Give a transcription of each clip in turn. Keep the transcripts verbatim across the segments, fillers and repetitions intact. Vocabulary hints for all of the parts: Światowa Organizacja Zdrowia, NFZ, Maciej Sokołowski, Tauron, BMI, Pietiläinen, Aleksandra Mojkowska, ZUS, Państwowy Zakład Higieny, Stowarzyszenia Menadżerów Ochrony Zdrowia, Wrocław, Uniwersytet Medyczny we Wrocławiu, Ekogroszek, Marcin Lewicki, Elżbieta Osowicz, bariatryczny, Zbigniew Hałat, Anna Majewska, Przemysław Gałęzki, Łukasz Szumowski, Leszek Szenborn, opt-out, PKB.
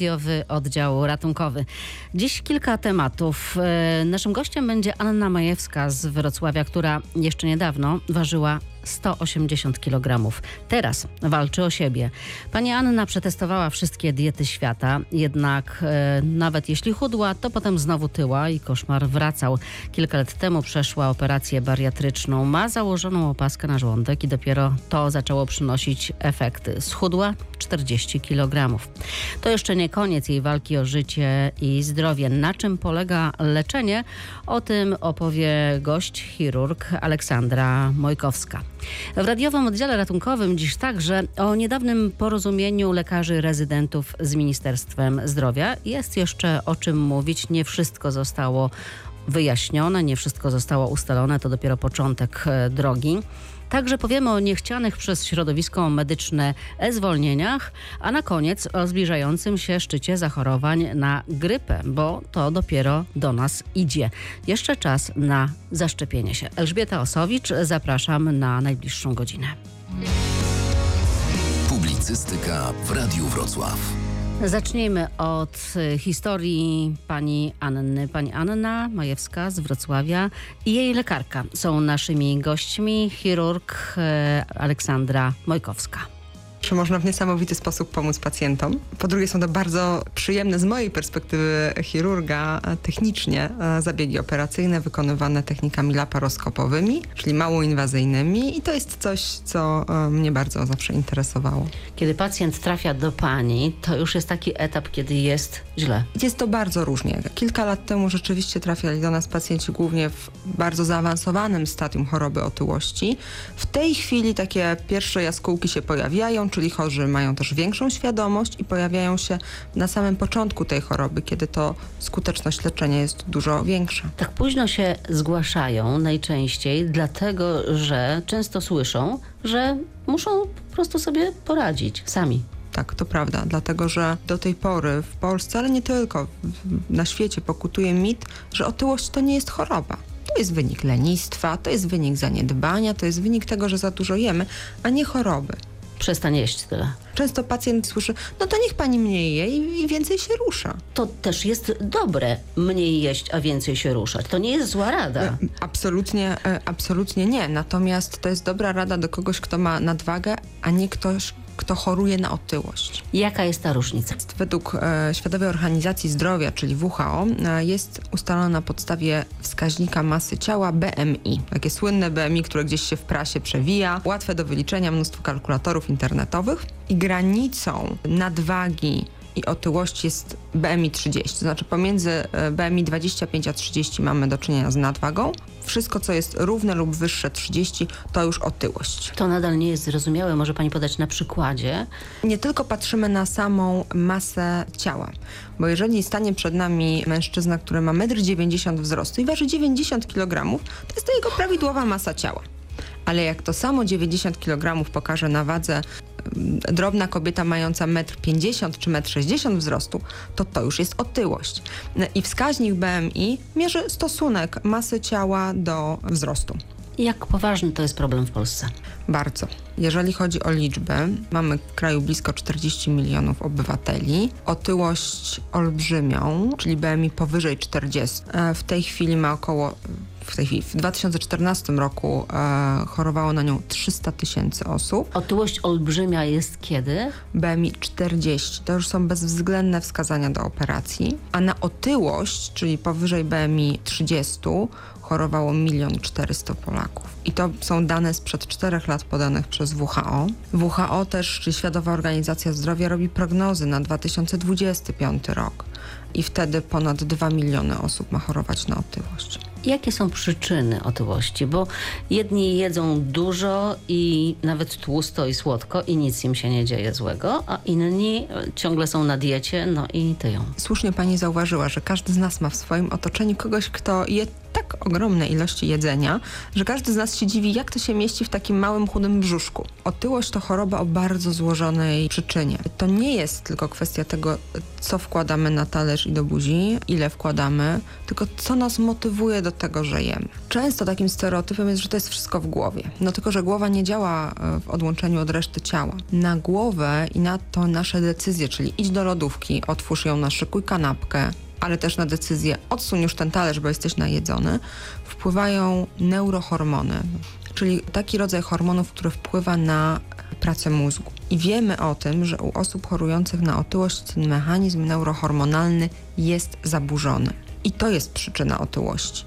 radiowy oddział ratunkowy. Dziś kilka tematów. Naszym gościem będzie Anna Majewska z Wrocławia, która jeszcze niedawno ważyła sto osiemdziesiąt kilogramów. Teraz walczy o siebie. Pani Anna przetestowała wszystkie diety świata, jednak e, nawet jeśli chudła, to potem znowu tyła i koszmar wracał. Kilka lat temu przeszła operację bariatryczną, ma założoną opaskę na żołądek i dopiero to zaczęło przynosić efekty. Schudła czterdzieści kilogramów. To jeszcze nie koniec jej walki o życie i zdrowie. Na czym polega leczenie? O tym opowie gość, chirurg Aleksandra Mojkowska. W radiowym oddziale ratunkowym dziś także o niedawnym porozumieniu lekarzy rezydentów z Ministerstwem Zdrowia. Jest jeszcze o czym mówić. Nie wszystko zostało wyjaśnione, nie wszystko zostało ustalone. To dopiero początek drogi. Także powiemy o niechcianych przez środowisko medyczne zwolnieniach, a na koniec o zbliżającym się szczycie zachorowań na grypę, bo to dopiero do nas idzie. Jeszcze czas na zaszczepienie się. Elżbieta Osowicz, zapraszam na najbliższą godzinę. Publicystyka w Radiu Wrocław. Zacznijmy od historii pani Anny. Pani Anna Majewska z Wrocławia i jej lekarka są naszymi gośćmi, chirurg Aleksandra Mojkowska. Czy można w niesamowity sposób pomóc pacjentom? Po drugie, są to bardzo przyjemne z mojej perspektywy chirurga technicznie zabiegi operacyjne wykonywane technikami laparoskopowymi, czyli mało inwazyjnymi, i to jest coś, co mnie bardzo zawsze interesowało. Kiedy pacjent trafia do pani, to już jest taki etap, kiedy jest źle. Jest to bardzo różnie. Kilka lat temu rzeczywiście trafiali do nas pacjenci głównie w bardzo zaawansowanym stadium choroby otyłości. W tej chwili takie pierwsze jaskółki się pojawiają, czyli chorzy mają też większą świadomość i pojawiają się na samym początku tej choroby, kiedy to skuteczność leczenia jest dużo większa. Tak późno się zgłaszają najczęściej, dlatego że często słyszą, że muszą po prostu sobie poradzić sami. Tak, to prawda, dlatego że do tej pory w Polsce, ale nie tylko, na świecie pokutuje mit, że otyłość to nie jest choroba. To jest wynik lenistwa, to jest wynik zaniedbania, to jest wynik tego, że za dużo jemy, a nie choroby. Przestań jeść tyle. Często pacjent słyszy, no to niech pani mniej je i więcej się rusza. To też jest dobre, mniej jeść, a więcej się ruszać. To nie jest zła rada. Absolutnie, absolutnie nie. Natomiast to jest dobra rada do kogoś, kto ma nadwagę, a nie ktoś, kto choruje na otyłość. Jaka jest ta różnica? Według e, Światowej Organizacji Zdrowia, czyli W H O, e, jest ustalona na podstawie wskaźnika masy ciała B M I. Takie słynne B M I, które gdzieś się w prasie przewija, łatwe do wyliczenia, mnóstwo kalkulatorów internetowych. I granicą nadwagi i otyłość jest B M I trzydzieści. To znaczy pomiędzy B M I dwadzieścia pięć a trzydzieści mamy do czynienia z nadwagą. Wszystko, co jest równe lub wyższe trzydzieści, to już otyłość. To nadal nie jest zrozumiałe. Może pani podać na przykładzie? Nie tylko patrzymy na samą masę ciała, bo jeżeli stanie przed nami mężczyzna, który ma metr dziewięćdziesiąt wzrostu i waży dziewięćdziesiąt kilogramów, to jest to jego prawidłowa masa ciała. Ale jak to samo dziewięćdziesiąt kilogramów pokaże na wadze drobna kobieta mająca metr pięćdziesiąt czy metr sześćdziesiąt wzrostu, to to już jest otyłość. I wskaźnik B M I mierzy stosunek masy ciała do wzrostu. Jak poważny to jest problem w Polsce? Bardzo. Jeżeli chodzi o liczby, mamy w kraju blisko czterdzieści milionów obywateli. Otyłość olbrzymią, czyli B M I powyżej czterdziestu, w tej chwili ma około... W tej chwili, w dwa tysiące czternastym roku e, chorowało na nią trzysta tysięcy osób. Otyłość olbrzymia jest kiedy? B M I czterdzieści. To już są bezwzględne wskazania do operacji. A na otyłość, czyli powyżej B M I trzydzieści, chorowało milion czterysta Polaków. I to są dane sprzed czterech lat podanych przez W H O. W H O też, czyli Światowa Organizacja Zdrowia, robi prognozy na dwa tysiące dwudziesty piąty rok. I wtedy ponad dwa miliony osób ma chorować na otyłość. Jakie są przyczyny otyłości? Bo jedni jedzą dużo i nawet tłusto i słodko i nic im się nie dzieje złego, a inni ciągle są na diecie, no i tyją. Słusznie pani zauważyła, że każdy z nas ma w swoim otoczeniu kogoś, kto je tak ogromne ilości jedzenia, że każdy z nas się dziwi, jak to się mieści w takim małym, chudym brzuszku. Otyłość to choroba o bardzo złożonej przyczynie. To nie jest tylko kwestia tego, co wkładamy na talerz i do buzi, ile wkładamy, tylko co nas motywuje do tego, że jemy. Często takim stereotypem jest, że to jest wszystko w głowie. No tylko, że głowa nie działa w odłączeniu od reszty ciała. Na głowę i na to nasze decyzje, czyli idź do lodówki, otwórz ją, naszykuj kanapkę, ale też na decyzję odsuń już ten talerz, bo jesteś najedzony, wpływają neurohormony, czyli taki rodzaj hormonów, który wpływa na pracę mózgu. I wiemy o tym, że u osób chorujących na otyłość ten mechanizm neurohormonalny jest zaburzony. I to jest przyczyna otyłości.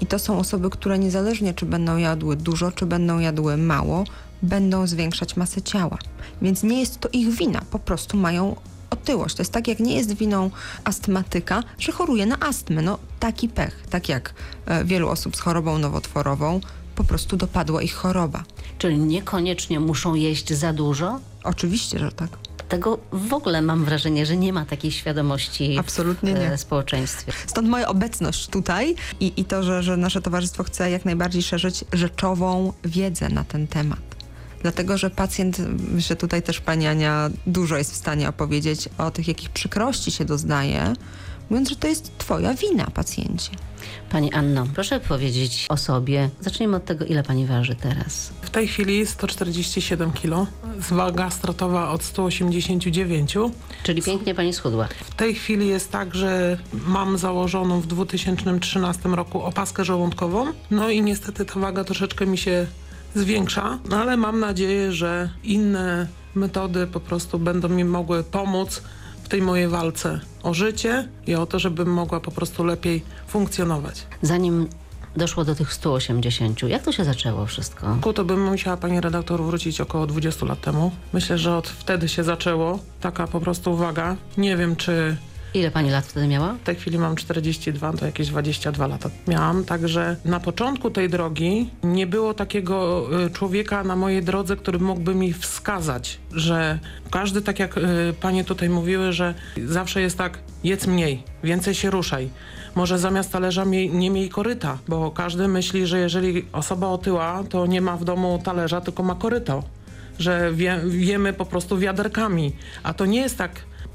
I to są osoby, które niezależnie czy będą jadły dużo, czy będą jadły mało, będą zwiększać masę ciała. Więc nie jest to ich wina, po prostu mają otyłość. To jest tak, jak nie jest winą astmatyka, że choruje na astmę. No taki pech, tak jak e, wielu osób z chorobą nowotworową, po prostu dopadła ich choroba. Czyli niekoniecznie muszą jeść za dużo? Oczywiście, że tak. Tego w ogóle mam wrażenie, że nie ma takiej świadomości absolutnie w nie. społeczeństwie. Stąd moja obecność tutaj i, i to, że, że nasze towarzystwo chce jak najbardziej szerzyć rzeczową wiedzę na ten temat. Dlatego, że pacjent, myślę tutaj też pani Ania, dużo jest w stanie opowiedzieć o tych, jakich przykrości się doznaje, mówiąc, że to jest twoja wina, pacjencie. Pani Anno, proszę powiedzieć o sobie. Zacznijmy od tego, ile pani waży teraz. W tej chwili sto czterdzieści siedem kilo, waga stratowa od stu osiemdziesięciu dziewięciu. Czyli pięknie pani schudła. W tej chwili jest tak, że mam założoną w dwa tysiące trzynastym roku opaskę żołądkową, no i niestety ta waga troszeczkę mi się zwiększa, no ale mam nadzieję, że inne metody po prostu będą mi mogły pomóc w tej mojej walce o życie i o to, żebym mogła po prostu lepiej funkcjonować. Zanim doszło do tych stu osiemdziesięciu, jak to się zaczęło wszystko? Ku to bym musiała pani redaktor wrócić około dwudziestu lat temu. Myślę, że od wtedy się zaczęło. Taka po prostu waga. Nie wiem, czy... Ile pani lat wtedy miała? W tej chwili mam czterdzieści dwa, to jakieś dwadzieścia dwa lata miałam, także na początku tej drogi nie było takiego człowieka na mojej drodze, który mógłby mi wskazać, że każdy, tak jak panie tutaj mówiły, że zawsze jest tak, jedz mniej, więcej się ruszaj. Może zamiast talerza miej, nie miej koryta, bo każdy myśli, że jeżeli osoba otyła, to nie ma w domu talerza, tylko ma koryto, że wie, jemy po prostu wiaderkami, a to nie jest tak.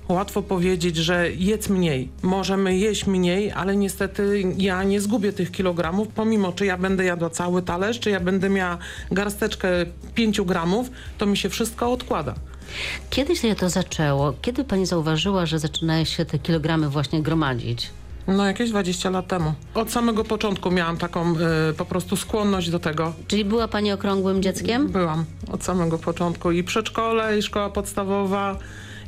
Łatwo powiedzieć, że jedz mniej. Możemy jeść mniej, ale niestety ja nie zgubię tych kilogramów, pomimo czy ja będę jadła cały talerz, czy ja będę miała garsteczkę pięciu gramów, to mi się wszystko odkłada. Kiedy się to zaczęło? Kiedy pani zauważyła, że zaczynają się te kilogramy właśnie gromadzić? No jakieś dwadzieścia lat temu. Od samego początku miałam taką y, po prostu skłonność do tego. Czyli była pani okrągłym dzieckiem? Byłam. Od samego początku. I przedszkole, i szkoła podstawowa.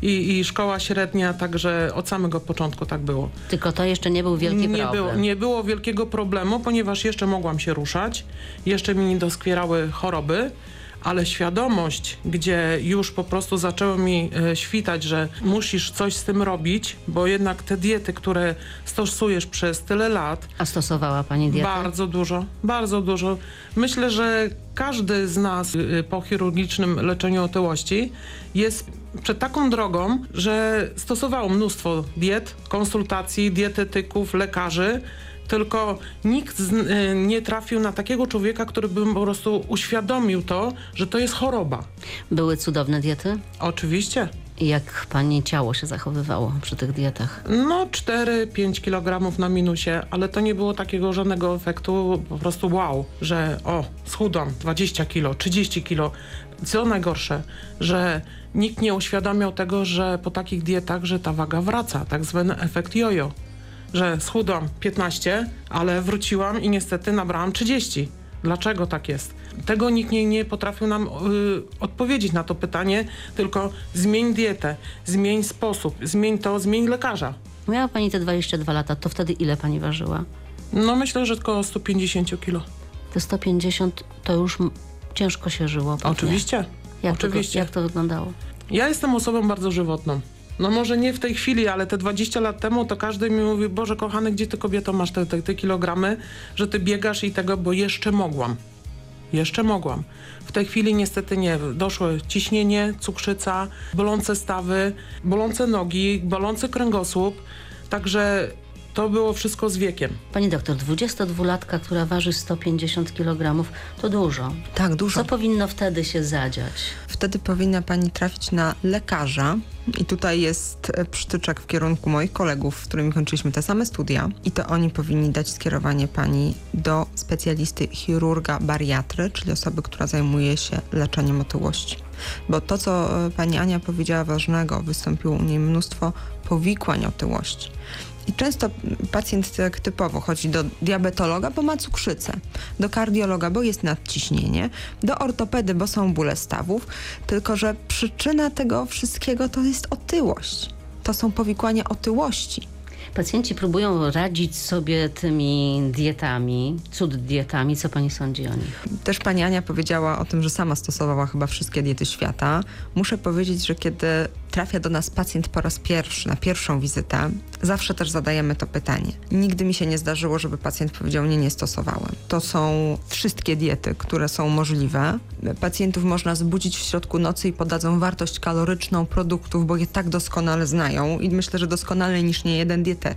I, i szkoła średnia, także od samego początku tak było. Tylko to jeszcze nie był wielki nie problem. Było, nie było wielkiego problemu, ponieważ jeszcze mogłam się ruszać, jeszcze mi nie doskwierały choroby, ale świadomość, gdzie już po prostu zaczęło mi e, świtać, że musisz coś z tym robić, bo jednak te diety, które stosujesz przez tyle lat... A stosowała pani diety? Bardzo dużo, bardzo dużo. Myślę, że każdy z nas e, po chirurgicznym leczeniu otyłości jest przed taką drogą, że stosowało mnóstwo diet, konsultacji, dietetyków, lekarzy, tylko nikt z, y, nie trafił na takiego człowieka, który by po prostu uświadomił to, że to jest choroba. Były cudowne diety? Oczywiście. Jak pani ciało się zachowywało przy tych dietach? No cztery do pięciu kilogramów na minusie, ale to nie było takiego żadnego efektu, po prostu wow, że o, schudłam dwadzieścia kilo, trzydzieści kilo. Co najgorsze, że nikt nie uświadamiał tego, że po takich dietach, że ta waga wraca, tak zwany efekt jojo, że schudłam piętnaście, ale wróciłam i niestety nabrałam trzydzieści. Dlaczego tak jest? Tego nikt nie, nie potrafił nam y, odpowiedzieć na to pytanie, tylko zmień dietę, zmień sposób, zmień to, zmień lekarza. Miała pani te dwadzieścia dwa lata, to wtedy ile pani ważyła? No myślę, że około stu pięćdziesięciu kilo. Te sto pięćdziesiąt to już ciężko się żyło. Pewnie. Oczywiście. Jak, Oczywiście. To, jak to wyglądało? Ja jestem osobą bardzo żywotną. No może nie w tej chwili, ale te dwadzieścia lat temu to każdy mi mówi, Boże kochany, gdzie ty kobieto masz te, te, te kilogramy, że ty biegasz i tego, bo jeszcze mogłam. Jeszcze mogłam. W tej chwili niestety nie. Doszło ciśnienie, cukrzyca, bolące stawy, bolące nogi, bolący kręgosłup. Także To było wszystko z wiekiem. Pani doktor, dwudziestodwulatka, która waży sto pięćdziesiąt kilogramów, to dużo. Tak, dużo. Co powinno wtedy się zadziać? Wtedy powinna pani trafić na lekarza. I tutaj jest przytyczek w kierunku moich kolegów, z którymi kończyliśmy te same studia. I to oni powinni dać skierowanie pani do specjalisty chirurga bariatry, czyli osoby, która zajmuje się leczeniem otyłości. Bo to, co pani Ania powiedziała ważnego, wystąpiło u niej mnóstwo powikłań otyłości. I często pacjent tak typowo chodzi do diabetologa, bo ma cukrzycę, do kardiologa, bo jest nadciśnienie, do ortopedy, bo są bóle stawów, tylko że przyczyna tego wszystkiego to jest otyłość. To są powikłania otyłości. Pacjenci próbują radzić sobie tymi dietami, cud dietami. Co pani sądzi o nich? Też pani Ania powiedziała o tym, że sama stosowała chyba wszystkie diety świata. Muszę powiedzieć, że kiedy trafia do nas pacjent po raz pierwszy, na pierwszą wizytę, zawsze też zadajemy to pytanie. Nigdy mi się nie zdarzyło, żeby pacjent powiedział: nie, nie stosowałem. To są wszystkie diety, które są możliwe. Pacjentów można zbudzić w środku nocy i podadzą wartość kaloryczną produktów, bo je tak doskonale znają i myślę, że doskonale niż nie jeden dietetyk.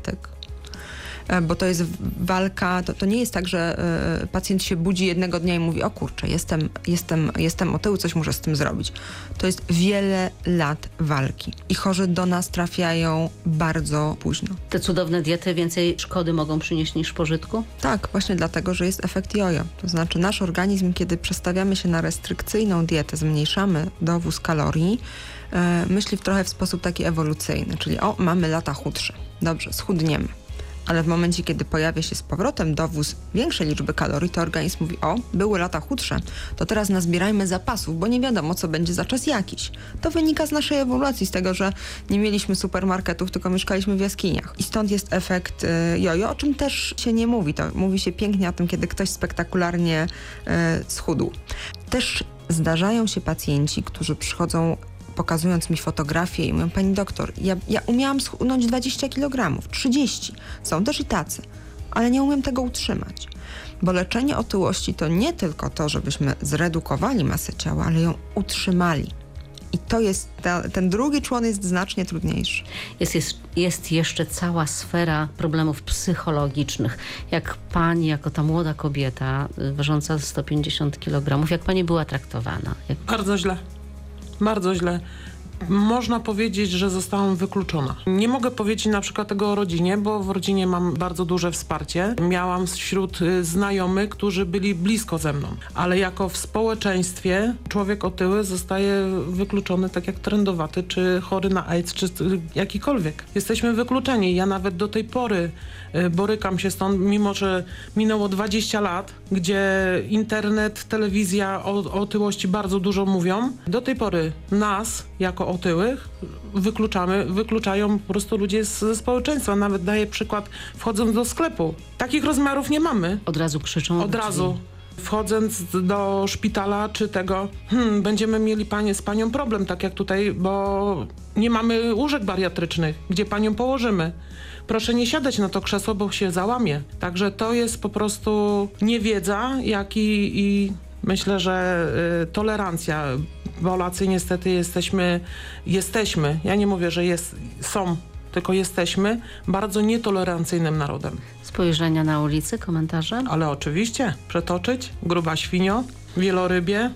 Bo to jest walka, to, to nie jest tak, że y, pacjent się budzi jednego dnia i mówi: o kurczę, jestem, jestem, jestem otyły, coś muszę z tym zrobić. To jest wiele lat walki i chorzy do nas trafiają bardzo późno. Te cudowne diety więcej szkody mogą przynieść niż pożytku? Tak, właśnie dlatego, że jest efekt jojo. To znaczy nasz organizm, kiedy przestawiamy się na restrykcyjną dietę, zmniejszamy dowóz kalorii, y, myśli w trochę w sposób taki ewolucyjny, czyli o, mamy lata chudsze, dobrze, schudniemy. Ale w momencie, kiedy pojawia się z powrotem dowóz większej liczby kalorii, to organizm mówi: o, były lata chudsze, to teraz nazbierajmy zapasów, bo nie wiadomo, co będzie za czas jakiś. To wynika z naszej ewolucji, z tego, że nie mieliśmy supermarketów, tylko mieszkaliśmy w jaskiniach. I stąd jest efekt y, jojo, o czym też się nie mówi. To mówi się pięknie o tym, kiedy ktoś spektakularnie y, schudł. Też zdarzają się pacjenci, którzy przychodzą pokazując mi fotografię i mówią: pani doktor, ja, ja umiałam schudnąć dwadzieścia kilogramów, trzydzieści, są też i tacy, ale nie umiem tego utrzymać. Bo leczenie otyłości to nie tylko to, żebyśmy zredukowali masę ciała, ale ją utrzymali. I to jest, ta, ten drugi człon jest znacznie trudniejszy. Jest, jest, jest jeszcze cała sfera problemów psychologicznych. Jak pani, jako ta młoda kobieta ważąca sto pięćdziesiąt kilogramów, jak pani była traktowana? Jak... Bardzo źle. Bardzo źle. Można powiedzieć, że zostałam wykluczona. Nie mogę powiedzieć na przykład tego o rodzinie, bo w rodzinie mam bardzo duże wsparcie. Miałam wśród znajomych, którzy byli blisko ze mną, ale jako w społeczeństwie człowiek otyły zostaje wykluczony tak jak trędowaty, czy chory na AIDS, czy jakikolwiek. Jesteśmy wykluczeni. Ja nawet do tej pory borykam się stąd, mimo że minęło dwadzieścia lat, gdzie internet, telewizja o, o otyłości bardzo dużo mówią. Do tej pory nas, jako otyłych, wykluczamy, wykluczają po prostu ludzie ze społeczeństwa. Nawet daję przykład, wchodząc do sklepu. Takich rozmiarów nie mamy. Od razu krzyczą. Od razu. Wchodząc do szpitala czy tego, hmm, będziemy mieli panie, z panią problem, tak jak tutaj, bo nie mamy łóżek bariatrycznych, gdzie panią położymy. Proszę nie siadać na to krzesło, bo się załamie. Także to jest po prostu niewiedza, jak i, i myślę, że y, tolerancja. Polacy niestety jesteśmy, jesteśmy, ja nie mówię, że jest, są, tylko jesteśmy bardzo nietolerancyjnym narodem. Spojrzenia na ulicy, komentarze? Ale oczywiście, przetoczyć, gruba świnio, wielorybie,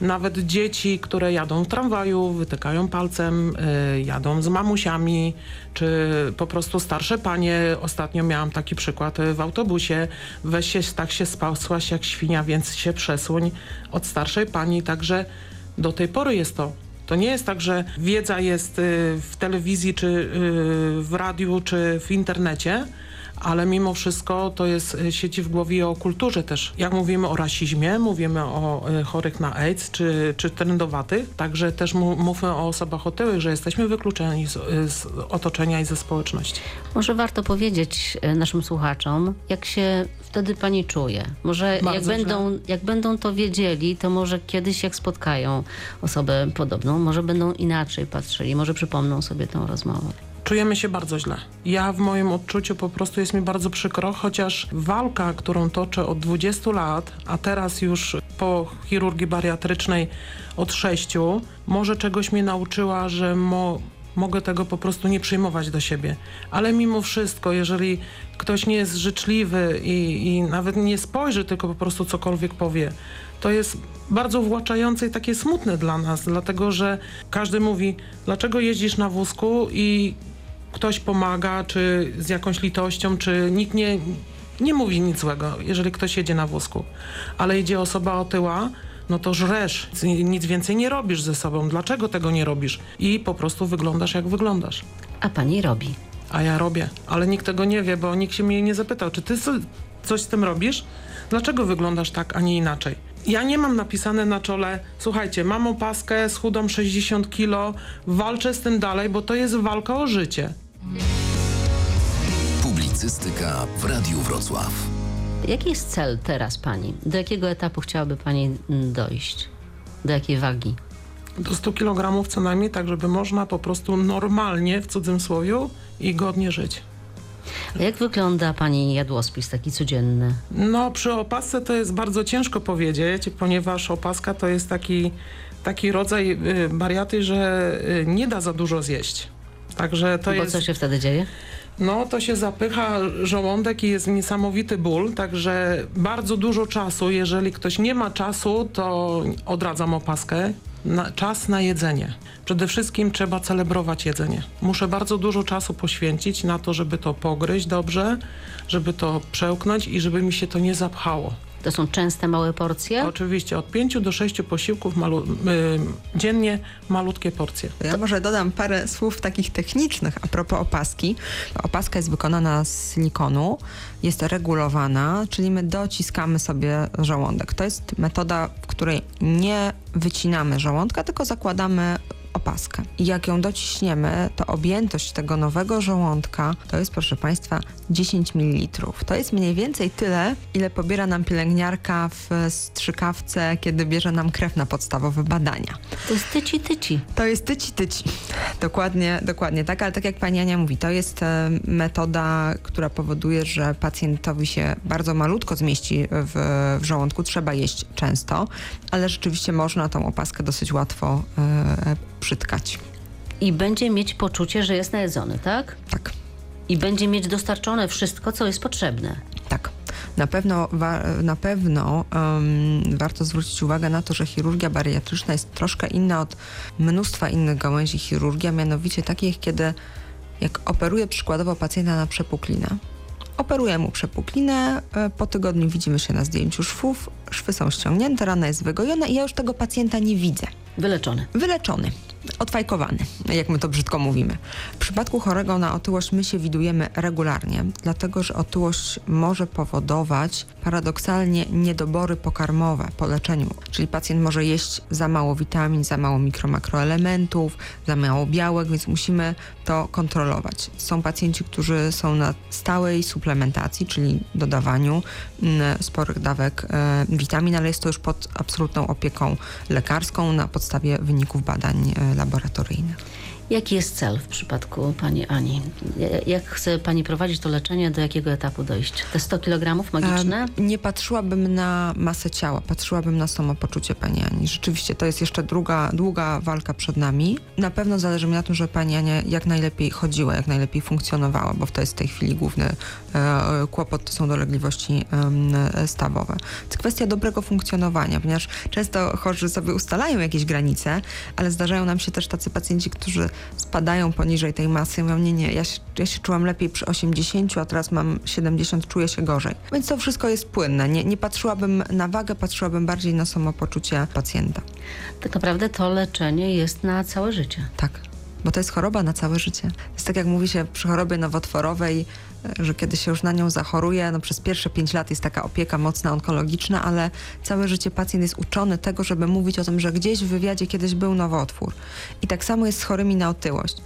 nawet dzieci, które jadą w tramwaju, wytykają palcem, y, jadą z mamusiami, czy po prostu starsze panie. Ostatnio miałam taki przykład w autobusie. Weź się, tak się spasłaś jak świnia, więc się przesuń od starszej pani, także... Do tej pory jest to. To nie jest tak, że wiedza jest w telewizji, czy w radiu, czy w internecie, ale mimo wszystko to jest sieci w głowie o kulturze też. Jak mówimy o rasizmie, mówimy o chorych na AIDS, czy, czy trędowatych, także też mówmy o osobach otyłych, że jesteśmy wykluczeni z, z otoczenia i ze społeczności. Może warto powiedzieć naszym słuchaczom, jak się wtedy pani czuje. Może jak będą, jak będą to wiedzieli, to może kiedyś, jak spotkają osobę podobną, może będą inaczej patrzyli, może przypomną sobie tą rozmowę. Czujemy się bardzo źle. Ja w moim odczuciu po prostu jest mi bardzo przykro, chociaż walka, którą toczę od dwudziestu lat, a teraz już po chirurgii bariatrycznej od sześciu, może czegoś mnie nauczyła, że mo mogę tego po prostu nie przyjmować do siebie. Ale mimo wszystko, jeżeli ktoś nie jest życzliwy i, i nawet nie spojrzy, tylko po prostu cokolwiek powie, to jest bardzo właczające i takie smutne dla nas, dlatego że każdy mówi, dlaczego jeździsz na wózku i ktoś pomaga, czy z jakąś litością, czy nikt nie, nie mówi nic złego, jeżeli ktoś jedzie na wózku, ale idzie osoba otyła, no to żresz, nic więcej nie robisz ze sobą, dlaczego tego nie robisz? I po prostu wyglądasz jak wyglądasz. A pani robi. A ja robię, ale nikt tego nie wie, bo nikt się mnie nie zapytał, czy ty coś z tym robisz? Dlaczego wyglądasz tak, a nie inaczej? Ja nie mam napisane na czole, słuchajcie, mam opaskę, schudam sześćdziesiąt kilo, walczę z tym dalej, bo to jest walka o życie. Publicystyka w Radiu Wrocław. Jaki jest cel teraz pani? Do jakiego etapu chciałaby pani dojść? Do jakiej wagi? Do stu kilogramów co najmniej, tak żeby można po prostu normalnie, w cudzysłowie, i godnie żyć. A jak wygląda pani jadłospis taki codzienny? No przy opasce to jest bardzo ciężko powiedzieć, ponieważ opaska to jest taki, taki rodzaj bariaty, że nie da za dużo zjeść. Także to Bo jest... co się wtedy dzieje? No to się zapycha żołądek i jest niesamowity ból, także bardzo dużo czasu, jeżeli ktoś nie ma czasu, to odradzam opaskę. Na, czas na jedzenie. Przede wszystkim trzeba celebrować jedzenie. Muszę bardzo dużo czasu poświęcić na to, żeby to pogryźć dobrze, żeby to przełknąć i żeby mi się to nie zapchało. To są częste małe porcje? Oczywiście, od pięciu do sześciu posiłków malu y dziennie, malutkie porcje. Ja może dodam parę słów takich technicznych a propos opaski. Opaska jest wykonana z silikonu, jest regulowana, czyli my dociskamy sobie żołądek. To jest metoda, w której nie wycinamy żołądka, tylko zakładamy opaskę. I jak ją dociśniemy, to objętość tego nowego żołądka to jest, proszę Państwa, dziesięć mililitrów. To jest mniej więcej tyle, ile pobiera nam pielęgniarka w strzykawce, kiedy bierze nam krew na podstawowe badania. To jest tyci, tyci. To jest tyci, tyci. Dokładnie, dokładnie tak, ale tak jak pani Ania mówi, to jest metoda, która powoduje, że pacjentowi się bardzo malutko zmieści w, w żołądku. Trzeba jeść często, ale rzeczywiście można tą opaskę dosyć łatwo e, przytkać. I będzie mieć poczucie, że jest najedzony, tak? Tak. I będzie mieć dostarczone wszystko, co jest potrzebne. Tak. Na pewno, wa na pewno um, warto zwrócić uwagę na to, że chirurgia bariatryczna jest troszkę inna od mnóstwa innych gałęzi chirurgii, a mianowicie takich, kiedy jak operuje przykładowo pacjenta na przepuklinę, operuję mu przepuklinę, po tygodniu widzimy się na zdjęciu szwów, szwy są ściągnięte, rana jest wygojona i ja już tego pacjenta nie widzę. Wyleczony. Wyleczony. Odfajkowany, jak my to brzydko mówimy. W przypadku chorego na otyłość my się widujemy regularnie, dlatego że otyłość może powodować paradoksalnie niedobory pokarmowe po leczeniu. Czyli pacjent może jeść za mało witamin, za mało mikro-makroelementów, za mało białek, więc musimy to kontrolować. Są pacjenci, którzy są na stałej suplementacji, czyli dodawaniu sporych dawek witamin, ale jest to już pod absolutną opieką lekarską na podstawie wyników badań laboratoryjnych. Jaki jest cel w przypadku pani Ani? Jak chce pani prowadzić to leczenie? Do jakiego etapu dojść? Te sto kilogramów magiczne? E, nie patrzyłabym na masę ciała, patrzyłabym na samopoczucie pani Ani. Rzeczywiście to jest jeszcze druga, długa walka przed nami. Na pewno zależy mi na tym, żeby pani Ania jak najlepiej chodziła, jak najlepiej funkcjonowała, bo to jest w tej chwili główny e, kłopot, to są dolegliwości e, stawowe. To jest kwestia dobrego funkcjonowania, ponieważ często chorzy sobie ustalają jakieś granice, ale zdarzają nam się też tacy pacjenci, którzy spadają poniżej tej masy. Mówią, nie, nie, ja się, ja się czułam lepiej przy osiemdziesięciu, a teraz mam siedemdziesiąt, czuję się gorzej. Więc to wszystko jest płynne. Nie, nie patrzyłabym na wagę, patrzyłabym bardziej na samopoczucie pacjenta. Tak naprawdę to leczenie jest na całe życie. Tak, bo to jest choroba na całe życie. Jest tak, jak mówi się przy chorobie nowotworowej, że kiedy się już na nią zachoruje, no przez pierwsze pięć lat jest taka opieka mocna, onkologiczna, ale całe życie pacjent jest uczony tego, żeby mówić o tym, że gdzieś w wywiadzie kiedyś był nowotwór. I tak samo jest z chorymi na otyłość.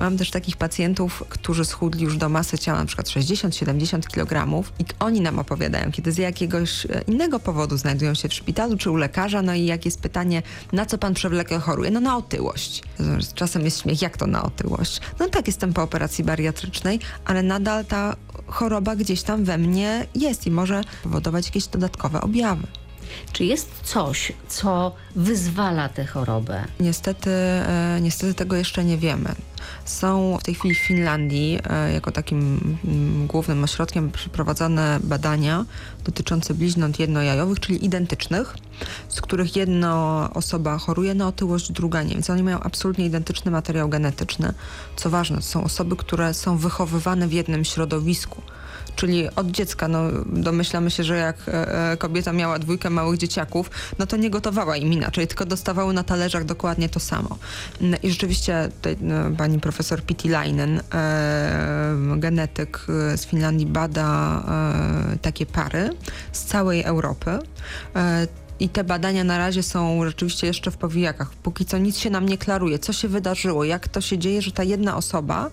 Mam też takich pacjentów, którzy schudli już do masy ciała, na przykład sześćdziesiąt siedemdziesiąt kilogramów i oni nam opowiadają, kiedy z jakiegoś innego powodu znajdują się w szpitalu czy u lekarza, no i jak jest pytanie, na co pan przewlekle choruje? No na otyłość. Czasem jest śmiech, jak to na otyłość? No tak, jestem po operacji bariatrycznej, ale na nadal ta choroba gdzieś tam we mnie jest i może powodować jakieś dodatkowe objawy. Czy jest coś, co wyzwala tę chorobę? Niestety, niestety tego jeszcze nie wiemy. Są w tej chwili w Finlandii jako takim głównym ośrodkiem przeprowadzane badania dotyczące bliźniąt jednojajowych, czyli identycznych, z których jedna osoba choruje na otyłość, druga nie. Więc oni mają absolutnie identyczny materiał genetyczny. Co ważne, to są osoby, które są wychowywane w jednym środowisku. Czyli od dziecka, no domyślamy się, że jak e, kobieta miała dwójkę małych dzieciaków, no to nie gotowała im inaczej, tylko dostawały na talerzach dokładnie to samo. I rzeczywiście tutaj, no, pani profesor Pietiläinen, e, genetyk z Finlandii, bada e, takie pary z całej Europy. E, I te badania na razie są rzeczywiście jeszcze w powijakach. Póki co nic się nam nie klaruje, co się wydarzyło, jak to się dzieje, że ta jedna osoba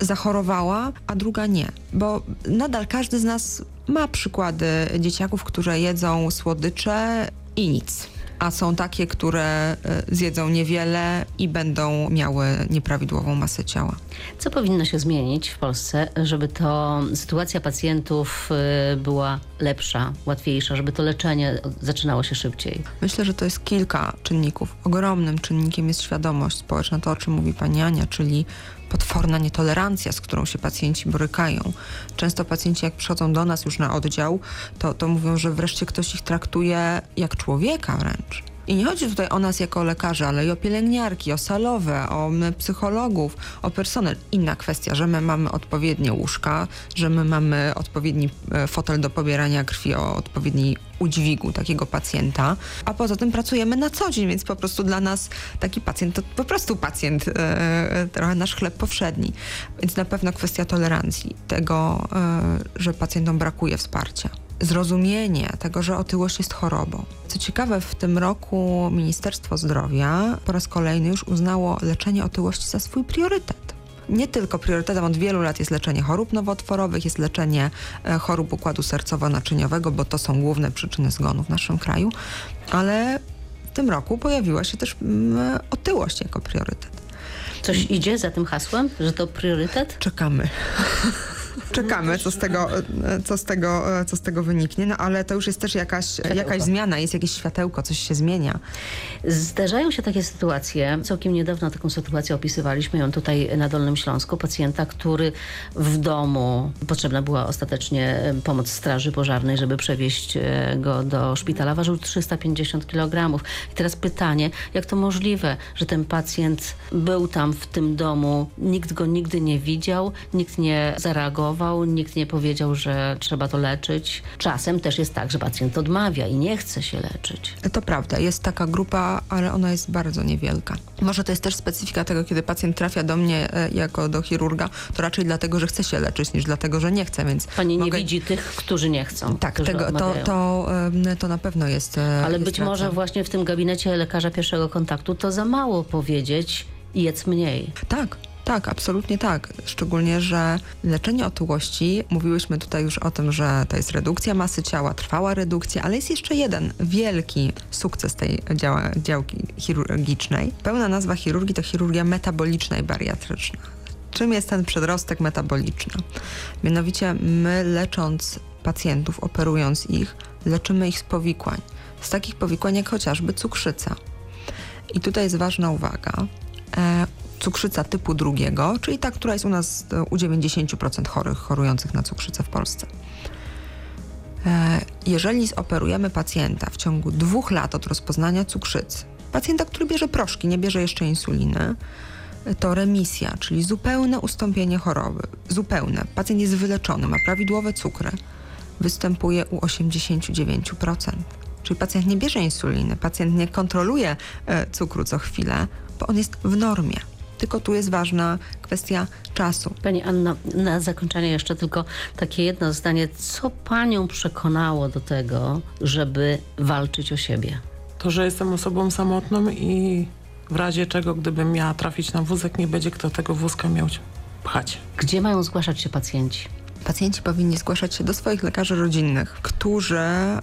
zachorowała, a druga nie. Bo nadal każdy z nas ma przykłady dzieciaków, które jedzą słodycze i nic. A są takie, które zjedzą niewiele i będą miały nieprawidłową masę ciała. Co powinno się zmienić w Polsce, żeby to sytuacja pacjentów była lepsza, łatwiejsza, żeby to leczenie zaczynało się szybciej? Myślę, że to jest kilka czynników. Ogromnym czynnikiem jest świadomość społeczna, to o czym mówi pani Ania, czyli potworna nietolerancja, z którą się pacjenci borykają. Często pacjenci, jak przychodzą do nas już na oddział, to, to mówią, że wreszcie ktoś ich traktuje jak człowieka wręcz. I nie chodzi tutaj o nas jako lekarzy, ale i o pielęgniarki, o salowe, o psychologów, o personel. Inna kwestia, że my mamy odpowiednie łóżka, że my mamy odpowiedni fotel do pobierania krwi o odpowiedniej udźwigu takiego pacjenta, a poza tym pracujemy na co dzień, więc po prostu dla nas taki pacjent to po prostu pacjent, yy, trochę nasz chleb powszedni. Więc na pewno kwestia tolerancji, tego, yy, że pacjentom brakuje wsparcia. Zrozumienie tego, że otyłość jest chorobą. Co ciekawe, w tym roku Ministerstwo Zdrowia po raz kolejny już uznało leczenie otyłości za swój priorytet. Nie tylko priorytetem, od wielu lat jest leczenie chorób nowotworowych, jest leczenie chorób układu sercowo-naczyniowego, bo to są główne przyczyny zgonu w naszym kraju, ale w tym roku pojawiła się też otyłość jako priorytet. Coś idzie za tym hasłem, że to priorytet? Czekamy. Czekamy, co z tego, co z tego, co z tego wyniknie, no ale to już jest też jakaś, jakaś zmiana, jest jakieś światełko, coś się zmienia. Zdarzają się takie sytuacje, całkiem niedawno taką sytuację opisywaliśmy ją tutaj na Dolnym Śląsku, pacjenta, który w domu, potrzebna była ostatecznie pomoc straży pożarnej, żeby przewieźć go do szpitala, ważył trzysta pięćdziesiąt kilogramów. I teraz pytanie, jak to możliwe, że ten pacjent był tam w tym domu, nikt go nigdy nie widział, nikt nie zareagował, nikt nie powiedział, że trzeba to leczyć. Czasem też jest tak, że pacjent odmawia i nie chce się leczyć. To prawda, jest taka grupa, ale ona jest bardzo niewielka. Może to jest też specyfika tego, kiedy pacjent trafia do mnie jako do chirurga, to raczej dlatego, że chce się leczyć, niż dlatego, że nie chce, więc... Pani mogę... nie widzi tych, którzy nie chcą. Tak, tego, to, to, to na pewno jest... Ale jest być racja. Może właśnie w tym gabinecie lekarza pierwszego kontaktu to za mało powiedzieć, jedz mniej. Tak. Tak, absolutnie tak. Szczególnie, że leczenie otyłości, mówiłyśmy tutaj już o tym, że to jest redukcja masy ciała, trwała redukcja, ale jest jeszcze jeden wielki sukces tej działa, działki chirurgicznej. Pełna nazwa chirurgii to chirurgia metaboliczna i bariatryczna. Czym jest ten przedrostek metaboliczny? Mianowicie my, lecząc pacjentów, operując ich, leczymy ich z powikłań. Z takich powikłań jak chociażby cukrzyca. I tutaj jest ważna uwaga. E, Cukrzyca typu drugiego, czyli ta, która jest u nas u dziewięćdziesiąt procent chorych, chorujących na cukrzycę w Polsce. Jeżeli zoperujemy pacjenta w ciągu dwóch lat od rozpoznania cukrzycy, pacjenta, który bierze proszki, nie bierze jeszcze insuliny, to remisja, czyli zupełne ustąpienie choroby. Zupełne. Pacjent jest wyleczony, ma prawidłowe cukry. Występuje u osiemdziesiąt dziewięć procent. Czyli pacjent nie bierze insuliny, pacjent nie kontroluje cukru co chwilę, bo on jest w normie. Tylko tu jest ważna kwestia czasu. Pani Anna, na zakończenie jeszcze tylko takie jedno zdanie. Co panią przekonało do tego, żeby walczyć o siebie? To, że jestem osobą samotną i w razie czego, gdybym miała trafić na wózek, nie będzie kto tego wózka miał pchać. Gdzie mają zgłaszać się pacjenci? Pacjenci powinni zgłaszać się do swoich lekarzy rodzinnych, którzy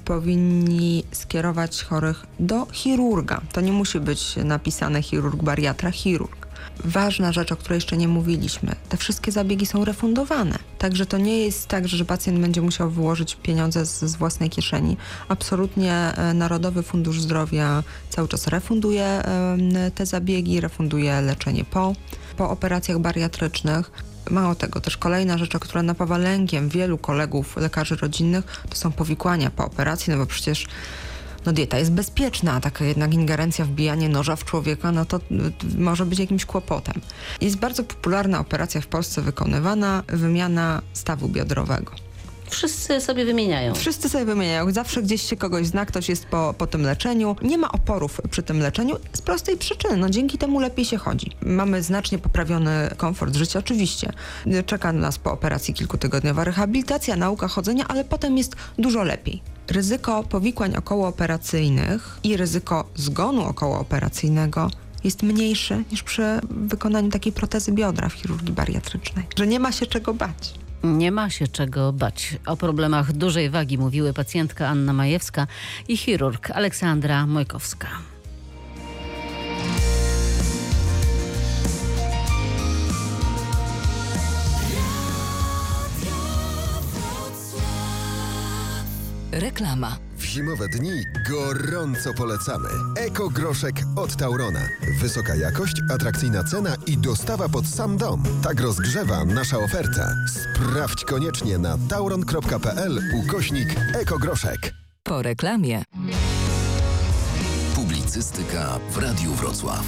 powinni skierować chorych do chirurga. To nie musi być napisane chirurg bariatra, chirurg. ważna rzecz, o której jeszcze nie mówiliśmy. Te wszystkie zabiegi są refundowane. Także to nie jest tak, że pacjent będzie musiał wyłożyć pieniądze z, z własnej kieszeni. Absolutnie Narodowy Fundusz Zdrowia cały czas refunduje te zabiegi, refunduje leczenie po, po operacjach bariatrycznych. Mało tego, też kolejna rzecz, która napawa lękiem wielu kolegów lekarzy rodzinnych, to są powikłania po operacji, no bo przecież no dieta jest bezpieczna, a taka jednak ingerencja, wbijanie noża w człowieka, no to może być jakimś kłopotem. Jest bardzo popularna operacja w Polsce wykonywana, wymiana stawu biodrowego. Wszyscy sobie wymieniają. Wszyscy sobie wymieniają. Zawsze gdzieś się kogoś zna, ktoś jest po, po tym leczeniu. Nie ma oporów przy tym leczeniu z prostej przyczyny. No, dzięki temu lepiej się chodzi. Mamy znacznie poprawiony komfort życia, oczywiście. Czeka nas po operacji kilkutygodniowa rehabilitacja, nauka chodzenia, ale potem jest dużo lepiej. Ryzyko powikłań okołooperacyjnych i ryzyko zgonu okołooperacyjnego jest mniejsze niż przy wykonaniu takiej protezy biodra w chirurgii bariatrycznej. Że nie ma się czego bać. Nie ma się czego bać. O problemach dużej wagi mówiły pacjentka Anna Majewska i chirurg Aleksandra Mojkowska. Reklama. W zimowe dni gorąco polecamy Ekogroszek od Taurona. Wysoka jakość, atrakcyjna cena i dostawa pod sam dom. Tak rozgrzewa nasza oferta. Sprawdź koniecznie na tauron.pl ukośnik Ekogroszek. Po reklamie. Publicystyka w Radiu Wrocław.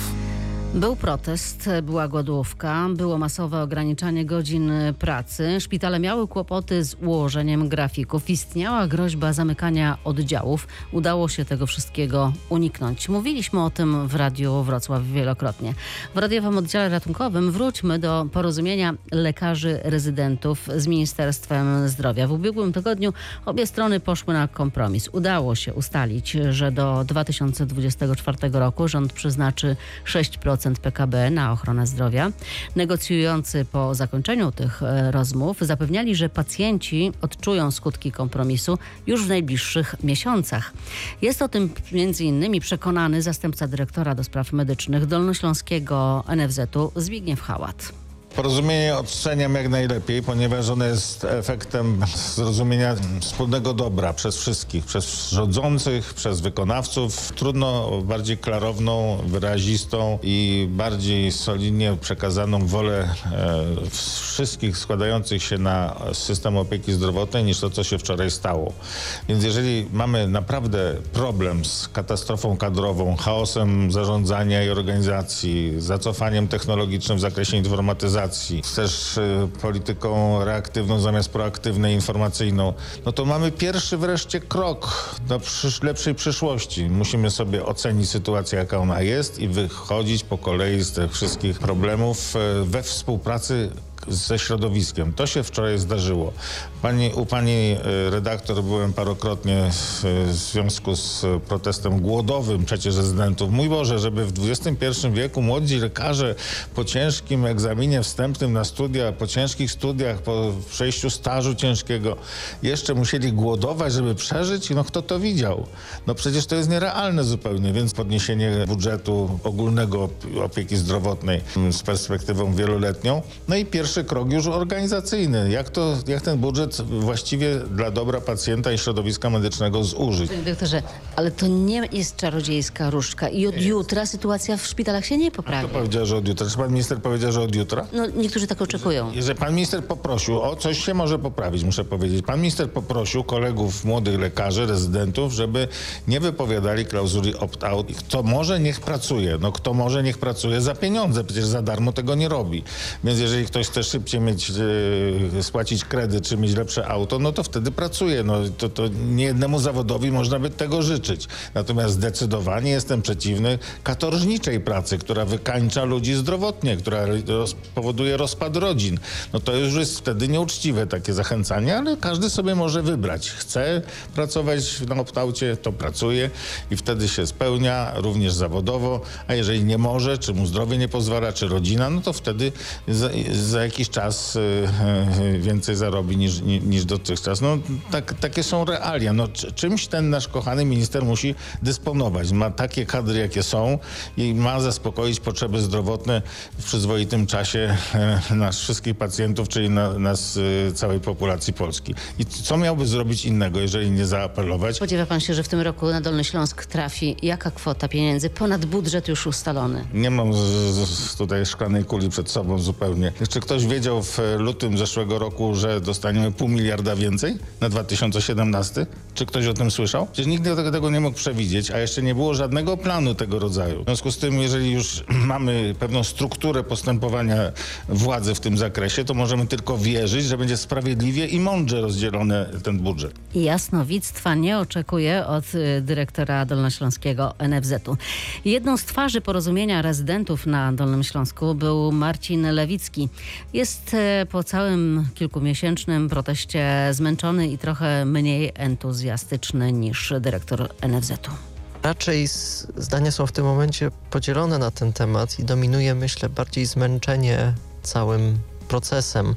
Był protest, była głodówka, było masowe ograniczanie godzin pracy. Szpitale miały kłopoty z ułożeniem grafików. Istniała groźba zamykania oddziałów. Udało się tego wszystkiego uniknąć. Mówiliśmy o tym w Radiu Wrocław wielokrotnie. W radiowym oddziale ratunkowym wróćmy do porozumienia lekarzy rezydentów z Ministerstwem Zdrowia. W ubiegłym tygodniu obie strony poszły na kompromis. Udało się ustalić, że do dwa tysiące dwudziestego czwartego roku rząd przyznaczy sześć procent P K B na ochronę zdrowia. Negocjujący po zakończeniu tych rozmów zapewniali, że pacjenci odczują skutki kompromisu już w najbliższych miesiącach. Jest o tym między innymi przekonany zastępca dyrektora do spraw medycznych Dolnośląskiego N F Z-u Zbigniew Hałat. Porozumienie oceniam jak najlepiej, ponieważ ono jest efektem zrozumienia wspólnego dobra przez wszystkich, przez rządzących, przez wykonawców. Trudno bardziej klarowną, wyrazistą i bardziej solidnie przekazaną wolę e, wszystkich składających się na system opieki zdrowotnej niż to, co się wczoraj stało. Więc jeżeli mamy naprawdę problem z katastrofą kadrową, chaosem zarządzania i organizacji, zacofaniem technologicznym w zakresie informatyzacji, też y, polityką reaktywną zamiast proaktywnej, informacyjną, no to mamy pierwszy wreszcie krok do przysz- lepszej przyszłości. Musimy sobie ocenić sytuację, jaka ona jest i wychodzić po kolei z tych wszystkich problemów y, we współpracy ze środowiskiem. To się wczoraj zdarzyło. Pani, u pani redaktor byłem parokrotnie w związku z protestem głodowym przecież rezydentów. Mój Boże, żeby w dwudziestym pierwszym wieku młodzi lekarze po ciężkim egzaminie wstępnym na studia, po ciężkich studiach, po przejściu stażu ciężkiego jeszcze musieli głodować, żeby przeżyć? No kto to widział? No przecież to jest nierealne zupełnie, więc podniesienie budżetu ogólnego opieki zdrowotnej z perspektywą wieloletnią. No i pierwszy Pierwszy krok już organizacyjny. Jak, to, jak ten budżet właściwie dla dobra pacjenta i środowiska medycznego zużyć? Panie doktorze, ale to nie jest czarodziejska różdżka i od jest. jutra sytuacja w szpitalach się nie poprawi. Kto powiedział, że od jutra? Czy pan minister powiedział, że od jutra? No, niektórzy tak oczekują. Że, że pan minister poprosił, o coś się może poprawić, muszę powiedzieć. Pan minister poprosił kolegów, młodych lekarzy, rezydentów, żeby nie wypowiadali klauzuli opt-out. Kto może, niech pracuje. No kto może, niech pracuje za pieniądze. Przecież za darmo tego nie robi. Więc jeżeli ktoś chce szybciej mieć, yy, spłacić kredyt czy mieć lepsze auto, no to wtedy pracuje. No, to, to nie jednemu zawodowi można by tego życzyć. Natomiast zdecydowanie jestem przeciwny katorżniczej pracy, która wykańcza ludzi zdrowotnie, która roz, powoduje rozpad rodzin. No to już jest wtedy nieuczciwe takie zachęcanie, ale każdy sobie może wybrać. Chce pracować na opt-aucie, to pracuje i wtedy się spełnia również zawodowo, a jeżeli nie może, czy mu zdrowie nie pozwala, czy rodzina, no to wtedy za, za jakiś czas więcej zarobi niż, niż dotychczas. No, tak, takie są realia. No, czymś ten nasz kochany minister musi dysponować. Ma takie kadry, jakie są i ma zaspokoić potrzeby zdrowotne w przyzwoitym czasie nas wszystkich pacjentów, czyli na, nas całej populacji Polski. I co miałby zrobić innego, jeżeli nie zaapelować? Spodziewa pan się, że w tym roku na Dolny Śląsk trafi jaka kwota pieniędzy ponad budżet już ustalony? Nie mam z, z tutaj szklanej kuli przed sobą zupełnie. Czy ktoś wiedział w lutym zeszłego roku, że dostaniemy pół miliarda więcej na dwa tysiące siedemnasty? Czy ktoś o tym słyszał? Przecież nikt tego nie mógł przewidzieć, a jeszcze nie było żadnego planu tego rodzaju. W związku z tym, jeżeli już mamy pewną strukturę postępowania władzy w tym zakresie, to możemy tylko wierzyć, że będzie sprawiedliwie i mądrze rozdzielony ten budżet. Jasnowictwa nie oczekuję od dyrektora dolnośląskiego N F Z-u. Jedną z twarzy porozumienia rezydentów na Dolnym Śląsku był Marcin Lewicki. Jest po całym kilkumiesięcznym proteście zmęczony i trochę mniej entuzjastyczny niż dyrektor N F Z-u. Raczej zdania są w tym momencie podzielone na ten temat i dominuje, myślę, bardziej zmęczenie całym procesem,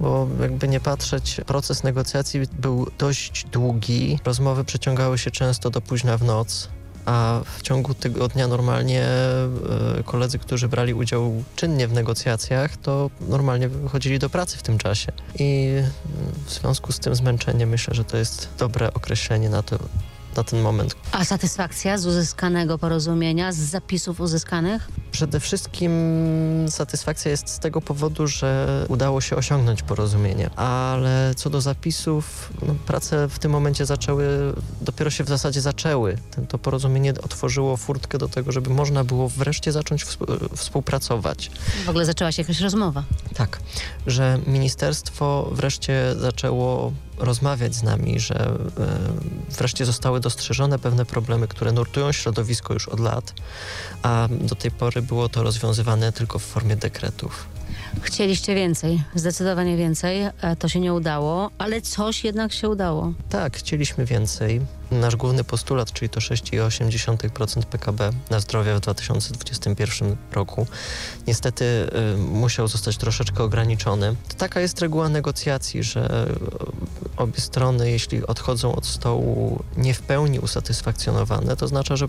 bo jakby nie patrzeć, proces negocjacji był dość długi, rozmowy przeciągały się często do późna w noc, a w ciągu tygodnia normalnie koledzy, którzy brali udział czynnie w negocjacjach, to normalnie wychodzili do pracy w tym czasie. I w związku z tym zmęczeniem myślę, że to jest dobre określenie na to, na ten moment. A satysfakcja z uzyskanego porozumienia, z zapisów uzyskanych? Przede wszystkim satysfakcja jest z tego powodu, że udało się osiągnąć porozumienie. Ale co do zapisów, no, prace w tym momencie zaczęły, dopiero się w zasadzie zaczęły. To porozumienie otworzyło furtkę do tego, żeby można było wreszcie zacząć współpracować. W ogóle zaczęła się jakaś rozmowa. Tak, że ministerstwo wreszcie zaczęło rozmawiać z nami, że wreszcie zostały dostrzeżone pewne problemy, które nurtują środowisko już od lat, a do tej pory było to rozwiązywane tylko w formie dekretów. Chcieliście więcej, zdecydowanie więcej, to się nie udało, ale coś jednak się udało. Tak, chcieliśmy więcej. Nasz główny postulat, czyli to sześć przecinek osiem procent P K B na zdrowie w dwa tysiące dwudziestym pierwszym roku, niestety y, musiał zostać troszeczkę ograniczony. To taka jest reguła negocjacji, że obie strony, jeśli odchodzą od stołu nie w pełni usatysfakcjonowane, to znaczy, że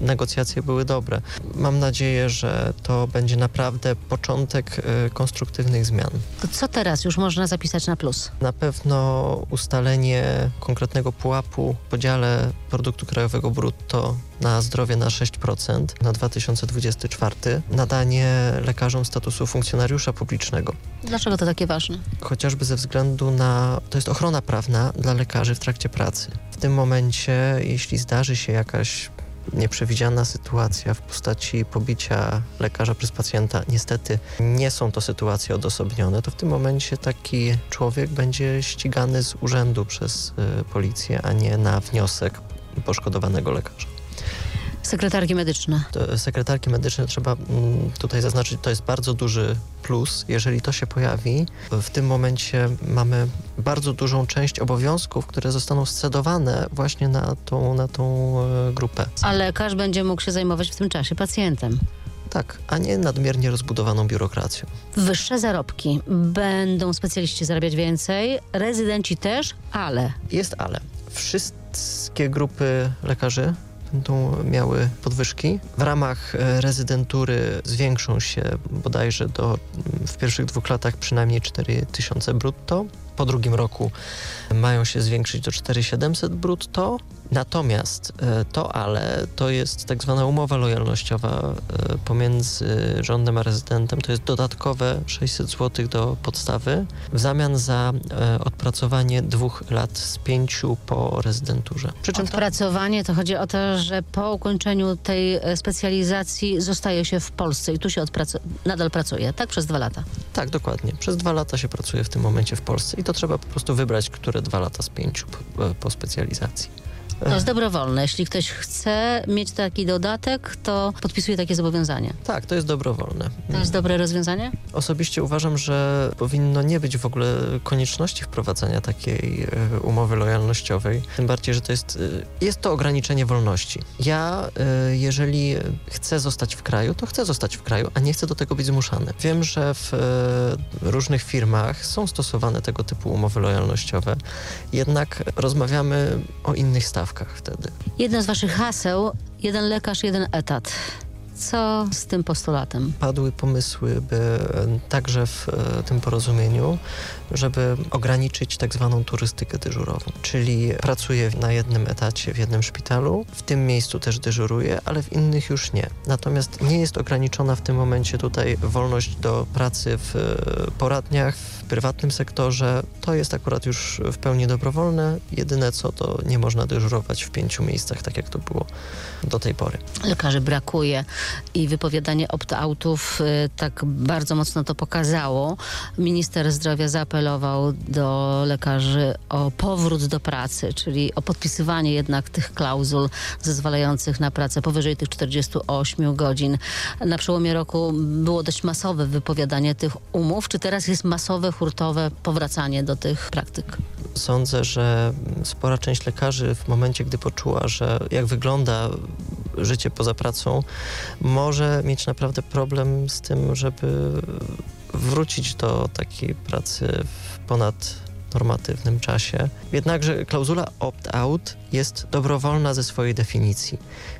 negocjacje były dobre. Mam nadzieję, że to będzie naprawdę początek y, konstruktywnych zmian. To co teraz już można zapisać na plus? Na pewno ustalenie konkretnego pułapu w podziale produktu krajowego brutto na zdrowie na sześć procent na dwa tysiące dwudziesty czwarty, nadanie lekarzom statusu funkcjonariusza publicznego. Dlaczego to takie ważne? Chociażby ze względu na, to jest ochrona prawna dla lekarzy w trakcie pracy. W tym momencie, jeśli zdarzy się jakaś nieprzewidziana sytuacja w postaci pobicia lekarza przez pacjenta, niestety nie są to sytuacje odosobnione, to w tym momencie taki człowiek będzie ścigany z urzędu przez y, policję, a nie na wniosek poszkodowanego lekarza. Sekretarki medyczne. To, sekretarki medyczne trzeba m, tutaj zaznaczyć, to jest bardzo duży plus, jeżeli to się pojawi. W tym momencie mamy bardzo dużą część obowiązków, które zostaną scedowane właśnie na tą, na tą e, grupę. A lekarz będzie mógł się zajmować w tym czasie pacjentem. Tak, a nie nadmiernie rozbudowaną biurokracją. Wyższe zarobki. Będą specjaliści zarabiać więcej, rezydenci też, ale... Jest ale. Wszystkie grupy lekarzy będą miały podwyżki. W ramach rezydentury zwiększą się bodajże do, w pierwszych dwóch latach przynajmniej cztery tysiące brutto. Po drugim roku mają się zwiększyć do cztery tysiące siedemset brutto. Natomiast to ale to jest tak zwana umowa lojalnościowa pomiędzy rządem a rezydentem. To jest dodatkowe sześćset złotych do podstawy w zamian za odpracowanie dwóch lat z pięciu po rezydenturze. Przy czym odpracowanie to chodzi o to, że po ukończeniu tej specjalizacji zostaje się w Polsce i tu się odprac- nadal pracuje, tak? Przez dwa lata? Tak, dokładnie. Przez dwa lata się pracuje w tym momencie w Polsce i to trzeba po prostu wybrać, które dwa lata z pięciu po, po specjalizacji. To jest dobrowolne. Jeśli ktoś chce mieć taki dodatek, to podpisuje takie zobowiązanie. Tak, to jest dobrowolne. To jest dobre rozwiązanie? Osobiście uważam, że powinno nie być w ogóle konieczności wprowadzania takiej umowy lojalnościowej. Tym bardziej, że to jest, jest to ograniczenie wolności. Ja, jeżeli chcę zostać w kraju, to chcę zostać w kraju, a nie chcę do tego być zmuszany. Wiem, że w różnych firmach są stosowane tego typu umowy lojalnościowe, jednak rozmawiamy o innych stawkach wtedy. Jedno z waszych haseł, jeden lekarz, jeden etat. Co z tym postulatem? Padły pomysły, by także w tym porozumieniu, żeby ograniczyć tak zwaną turystykę dyżurową. Czyli pracuję na jednym etacie w jednym szpitalu, w tym miejscu też dyżuruję, ale w innych już nie. Natomiast nie jest ograniczona w tym momencie tutaj wolność do pracy w poradniach, w prywatnym sektorze. To jest akurat już w pełni dobrowolne. Jedyne co, to nie można dyżurować w pięciu miejscach, tak jak to było do tej pory. Lekarzy brakuje. I wypowiadanie opt-outów y, tak bardzo mocno to pokazało. Minister zdrowia zaapelował do lekarzy o powrót do pracy, czyli o podpisywanie jednak tych klauzul zezwalających na pracę powyżej tych czterdziestu ośmiu godzin. Na przełomie roku było dość masowe wypowiadanie tych umów. Czy teraz jest masowe, hurtowe powracanie do tych praktyk? Sądzę, że spora część lekarzy w momencie, gdy poczuła, że jak wygląda życie poza pracą, może mieć naprawdę problem z tym, żeby wrócić do takiej pracy w ponadnormatywnym czasie. Jednakże klauzula opt-out jest dobrowolna ze swojej definicji,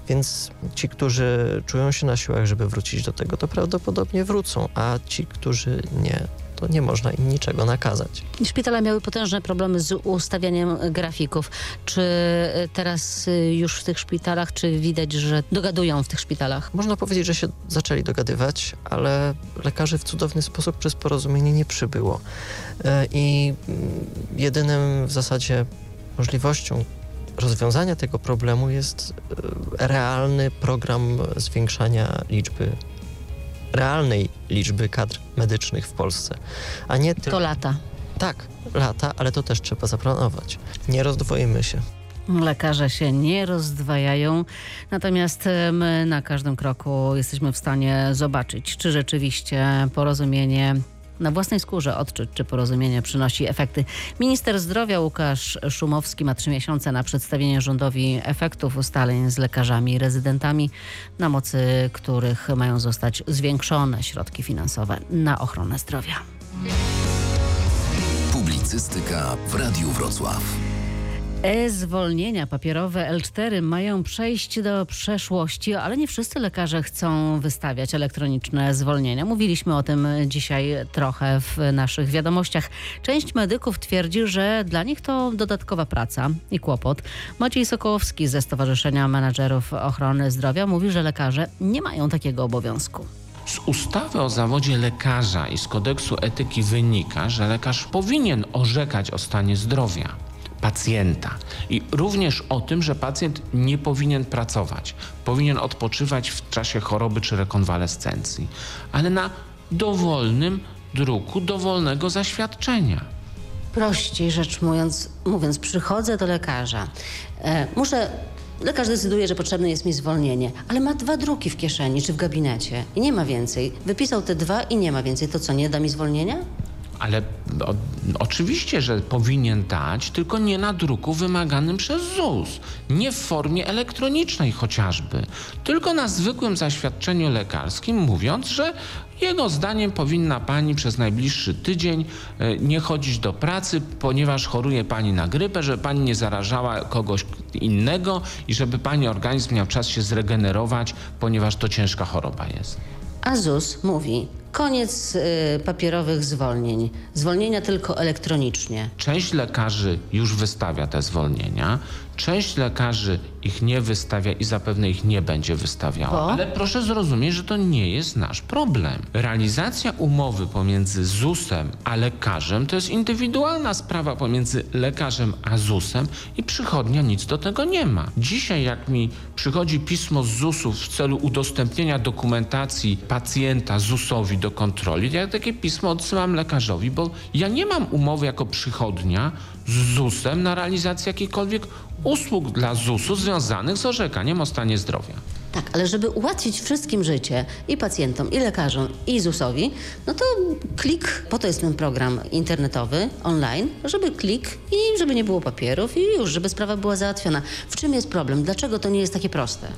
więc ci, którzy czują się na siłach, żeby wrócić do tego, to prawdopodobnie wrócą, a ci, którzy nie, to nie można im niczego nakazać. Szpitale miały potężne problemy z ustawianiem grafików. Czy teraz już w tych szpitalach, czy widać, że dogadują w tych szpitalach? Można powiedzieć, że się zaczęli dogadywać, ale lekarzy w cudowny sposób przez porozumienie nie przybyło. I jedynym w zasadzie możliwością rozwiązania tego problemu jest realny program zwiększania liczby realnej liczby kadr medycznych w Polsce, a nie tylko... To lata. Tak, lata, ale to też trzeba zaplanować. Nie rozdwoimy się. Lekarze się nie rozdwajają, natomiast my na każdym kroku jesteśmy w stanie zobaczyć, czy rzeczywiście porozumienie na własnej skórze odczuć, czy porozumienie przynosi efekty. Minister zdrowia Łukasz Szumowski ma trzy miesiące na przedstawienie rządowi efektów ustaleń z lekarzami rezydentami, na mocy których mają zostać zwiększone środki finansowe na ochronę zdrowia. Publicystyka w Radiu Wrocław. E-zwolnienia papierowe el cztery mają przejść do przeszłości, ale nie wszyscy lekarze chcą wystawiać elektroniczne zwolnienia. Mówiliśmy o tym dzisiaj trochę w naszych wiadomościach. Część medyków twierdzi, że dla nich to dodatkowa praca i kłopot. Maciej Sokołowski ze Stowarzyszenia Menadżerów Ochrony Zdrowia mówi, że lekarze nie mają takiego obowiązku. Z ustawy o zawodzie lekarza i z kodeksu etyki wynika, że lekarz powinien orzekać o stanie zdrowia pacjenta i również o tym, że pacjent nie powinien pracować, powinien odpoczywać w czasie choroby czy rekonwalescencji, ale na dowolnym druku dowolnego zaświadczenia. Prościej rzecz mówiąc, mówiąc przychodzę do lekarza, e, muszę, lekarz decyduje, że potrzebne jest mi zwolnienie, ale ma dwa druki w kieszeni czy w gabinecie i nie ma więcej. Wypisał te dwa i nie ma więcej. To co, nie da mi zwolnienia? Ale o, oczywiście, że powinien dać, tylko nie na druku wymaganym przez ZUS. Nie w formie elektronicznej chociażby, tylko na zwykłym zaświadczeniu lekarskim, mówiąc, że jego zdaniem powinna pani przez najbliższy tydzień nie chodzić do pracy, ponieważ choruje pani na grypę, żeby pani nie zarażała kogoś innego i żeby pani organizm miał czas się zregenerować, ponieważ to ciężka choroba jest. A ZUS mówi... Koniec y, papierowych zwolnień. Zwolnienia tylko elektronicznie. Część lekarzy już wystawia te zwolnienia, część lekarzy ich nie wystawia i zapewne ich nie będzie wystawiała. Bo? Ale proszę zrozumieć, że to nie jest nasz problem. Realizacja umowy pomiędzy ZUS-em a lekarzem to jest indywidualna sprawa pomiędzy lekarzem a ZUS-em i przychodnia nic do tego nie ma. Dzisiaj jak mi przychodzi pismo z zusu w celu udostępnienia dokumentacji pacjenta zusowi lekarzowi do kontroli. Ja takie pismo odsyłam lekarzowi, bo ja nie mam umowy jako przychodnia z zusem na realizację jakichkolwiek usług dla zusu związanych z orzekaniem o stanie zdrowia. Tak, ale żeby ułatwić wszystkim życie, i pacjentom, i lekarzom, i zusowi, no to klik, po to jest ten program internetowy, online, żeby klik i żeby nie było papierów i już, żeby sprawa była załatwiona. W czym jest problem? Dlaczego to nie jest takie proste?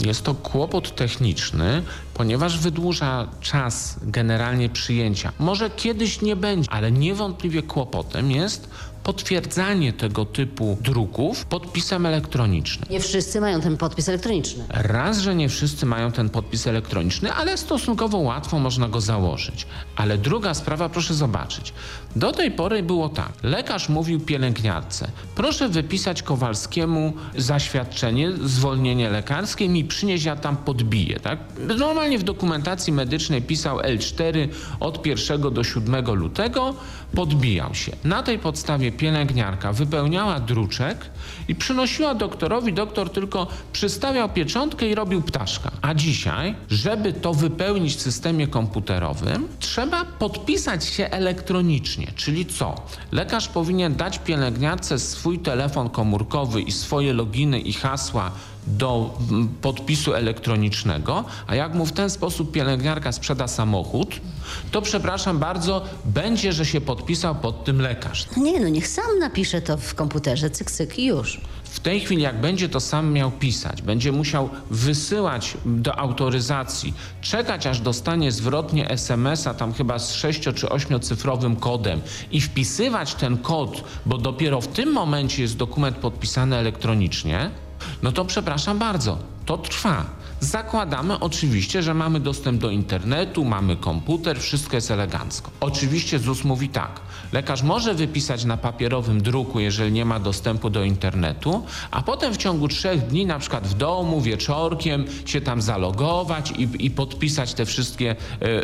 Jest to kłopot techniczny, ponieważ wydłuża czas generalnie przyjęcia. Może kiedyś nie będzie, ale niewątpliwie kłopotem jest potwierdzanie tego typu druków podpisem elektronicznym. Nie wszyscy mają ten podpis elektroniczny. Raz, że nie wszyscy mają ten podpis elektroniczny, ale stosunkowo łatwo można go założyć. Ale druga sprawa, proszę zobaczyć. Do tej pory było tak. Lekarz mówił pielęgniarce, proszę wypisać Kowalskiemu zaświadczenie, zwolnienie lekarskie, mi przynieść, ja tam podbiję. Tak? Normalnie w dokumentacji medycznej pisał L cztery od pierwszego do siódmego lutego, podbijał się. Na tej podstawie pielęgniarka wypełniała druczek i przynosiła doktorowi, doktor tylko przystawiał pieczątkę i robił ptaszka. A dzisiaj, żeby to wypełnić w systemie komputerowym, trzeba podpisać się elektronicznie. Czyli co? Lekarz powinien dać pielęgniarce swój telefon komórkowy i swoje loginy i hasła do podpisu elektronicznego, a jak mu w ten sposób pielęgniarka sprzeda samochód, to przepraszam bardzo, będzie, że się podpisał pod tym lekarz. Nie, no niech sam napisze to w komputerze, cyk, cyk i już. W tej chwili jak będzie to sam miał pisać, będzie musiał wysyłać do autoryzacji, czekać aż dostanie zwrotnie esemesa tam chyba z sześcio- czy ośmiocyfrowym kodem i wpisywać ten kod, bo dopiero w tym momencie jest dokument podpisany elektronicznie, no to przepraszam bardzo, to trwa. Zakładamy oczywiście, że mamy dostęp do internetu, mamy komputer, wszystko jest elegancko. Oczywiście ZUS mówi tak, lekarz może wypisać na papierowym druku, jeżeli nie ma dostępu do internetu, a potem w ciągu trzech dni na przykład w domu wieczorkiem się tam zalogować i, i podpisać te wszystkie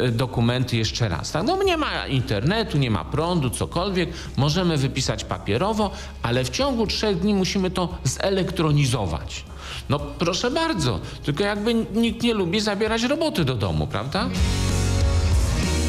y, dokumenty jeszcze raz. Tak? No nie ma internetu, nie ma prądu, cokolwiek, możemy wypisać papierowo, ale w ciągu trzech dni musimy to zelektronizować. No proszę bardzo, tylko jakby nikt nie lubi zabierać roboty do domu, prawda?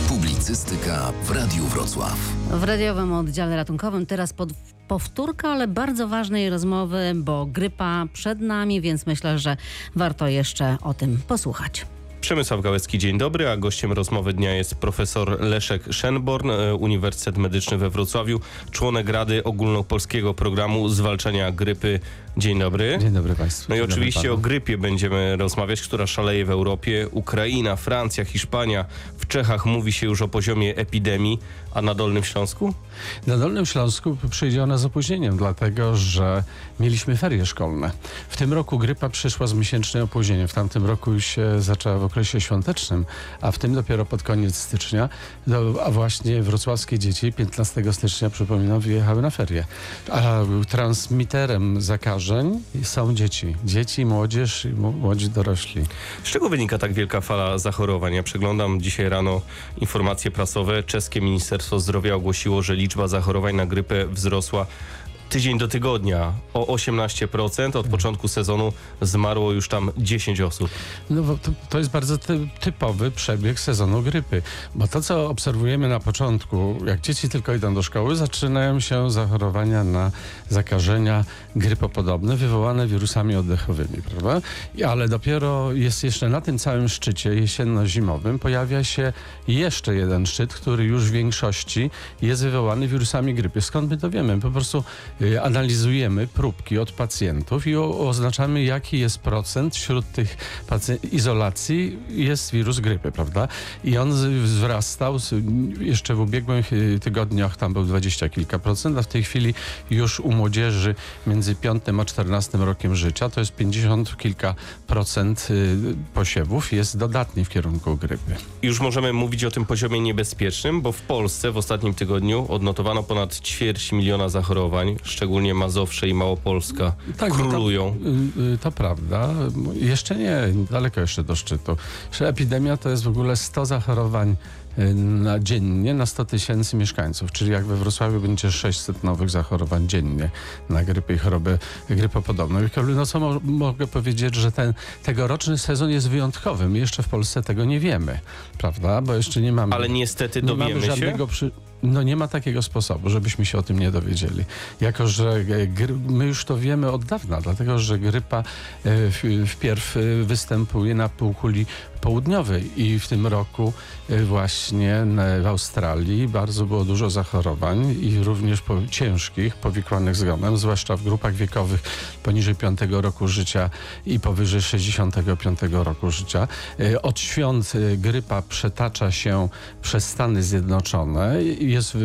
Publicystyka w Radiu Wrocław. W radiowym oddziale ratunkowym teraz pod... powtórka, ale bardzo ważnej rozmowy, bo grypa przed nami, więc myślę, że warto jeszcze o tym posłuchać. Przemysław Gałęzki, dzień dobry, a gościem rozmowy dnia jest profesor Leszek Szenborn, Uniwersytet Medyczny we Wrocławiu, członek Rady Ogólnopolskiego Programu Zwalczania Grypy. Dzień dobry. Dzień dobry Państwu. No i oczywiście o grypie będziemy rozmawiać, która szaleje w Europie. Ukraina, Francja, Hiszpania, w Czechach mówi się już o poziomie epidemii, a na Dolnym Śląsku? Na Dolnym Śląsku przyjdzie ona z opóźnieniem, dlatego że mieliśmy ferie szkolne. W tym roku grypa przyszła z miesięcznym opóźnieniem. W tamtym roku się zaczęła w okresie świątecznym, a w tym dopiero pod koniec stycznia, a właśnie wrocławskie dzieci piętnastego stycznia, przypominam, wyjechały na ferie. A transmiterem zakażeń są dzieci. Dzieci, młodzież i młodzi dorośli. Z czego wynika tak wielka fala zachorowań? Ja przeglądam dzisiaj rano informacje prasowe. Czeskie Ministerstwo Zdrowia ogłosiło, że liczba zachorowań na grypę wzrosła tydzień do tygodnia o osiemnaście procent. Od początku sezonu zmarło już tam dziesięć osób. No bo to, to jest bardzo typowy przebieg sezonu grypy, bo to, co obserwujemy na początku, jak dzieci tylko idą do szkoły, zaczynają się zachorowania na zakażenia grypopodobne wywołane wirusami oddechowymi, prawda? Ale dopiero jest jeszcze na tym całym szczycie jesienno-zimowym pojawia się jeszcze jeden szczyt, który już w większości jest wywołany wirusami grypy. Skąd my to wiemy? Po prostu analizujemy próbki od pacjentów i oznaczamy, jaki jest procent wśród tych pacjentów izolacji jest wirus grypy, prawda? I on wzrastał jeszcze w ubiegłych tygodniach, tam był dwadzieścia kilka procent, a w tej chwili już u młodzieży między piątym a czternastym rokiem życia to jest pięćdziesiąt kilka procent posiewów jest dodatni w kierunku grypy. Już możemy mówić o tym poziomie niebezpiecznym, bo w Polsce w ostatnim tygodniu odnotowano ponad ćwierć miliona zachorowań. Szczególnie Mazowsze i Małopolska tak, królują. To, to prawda. Jeszcze nie, daleko jeszcze do szczytu. Epidemia to jest w ogóle sto zachorowań na dziennie na sto tysięcy mieszkańców, czyli jak we Wrocławiu będzie sześćset nowych zachorowań dziennie na grypę i chorobę grypopodobną. No co mo- mogę powiedzieć, że ten tegoroczny sezon jest wyjątkowy. My jeszcze w Polsce tego nie wiemy, prawda? Bo jeszcze nie mamy... Ale niestety dowiemy nie żadnego się? Przy... No nie ma takiego sposobu, żebyśmy się o tym nie dowiedzieli. Jako, że gry... my już to wiemy od dawna, dlatego, że grypa wpierw występuje na półkuli południowej i w tym roku właśnie w Australii bardzo było dużo zachorowań i również ciężkich, powikłanych zgonem, zwłaszcza w grupach wiekowych poniżej piątego roku życia i powyżej sześćdziesiątego piątego roku życia. Od świąt grypa przetacza się przez Stany Zjednoczone i jest,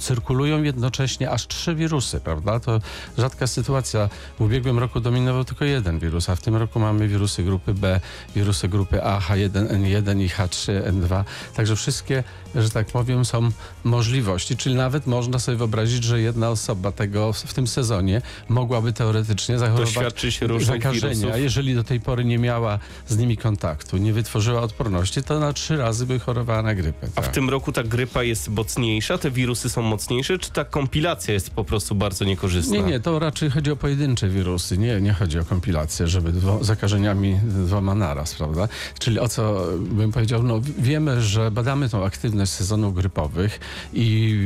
cyrkulują jednocześnie aż trzy wirusy, prawda? To rzadka sytuacja. W ubiegłym roku dominował tylko jeden wirus, a w tym roku mamy wirusy grupy B, wirusy grupy A, H jeden N jeden i H trzy N dwa. Także wszystkie, że tak powiem, są możliwości. Czyli nawet można sobie wyobrazić, że jedna osoba tego w tym sezonie mogłaby teoretycznie zachorować zakażenia. Jeżeli do tej pory nie miała z nimi kontaktu, nie wytworzyła odporności, to na trzy razy by chorowała na grypę. Tak. A w tym roku ta grypa jest mocniejsza? Te wirusy są mocniejsze? Czy ta kompilacja jest po prostu bardzo niekorzystna? Nie, nie. To raczej chodzi o pojedyncze wirusy. Nie, nie chodzi o kompilację, żeby dwo, zakażeniami dwoma naraz, prawda? Czyli o co bym powiedział, no wiemy, że badamy tą aktywność sezonów grypowych i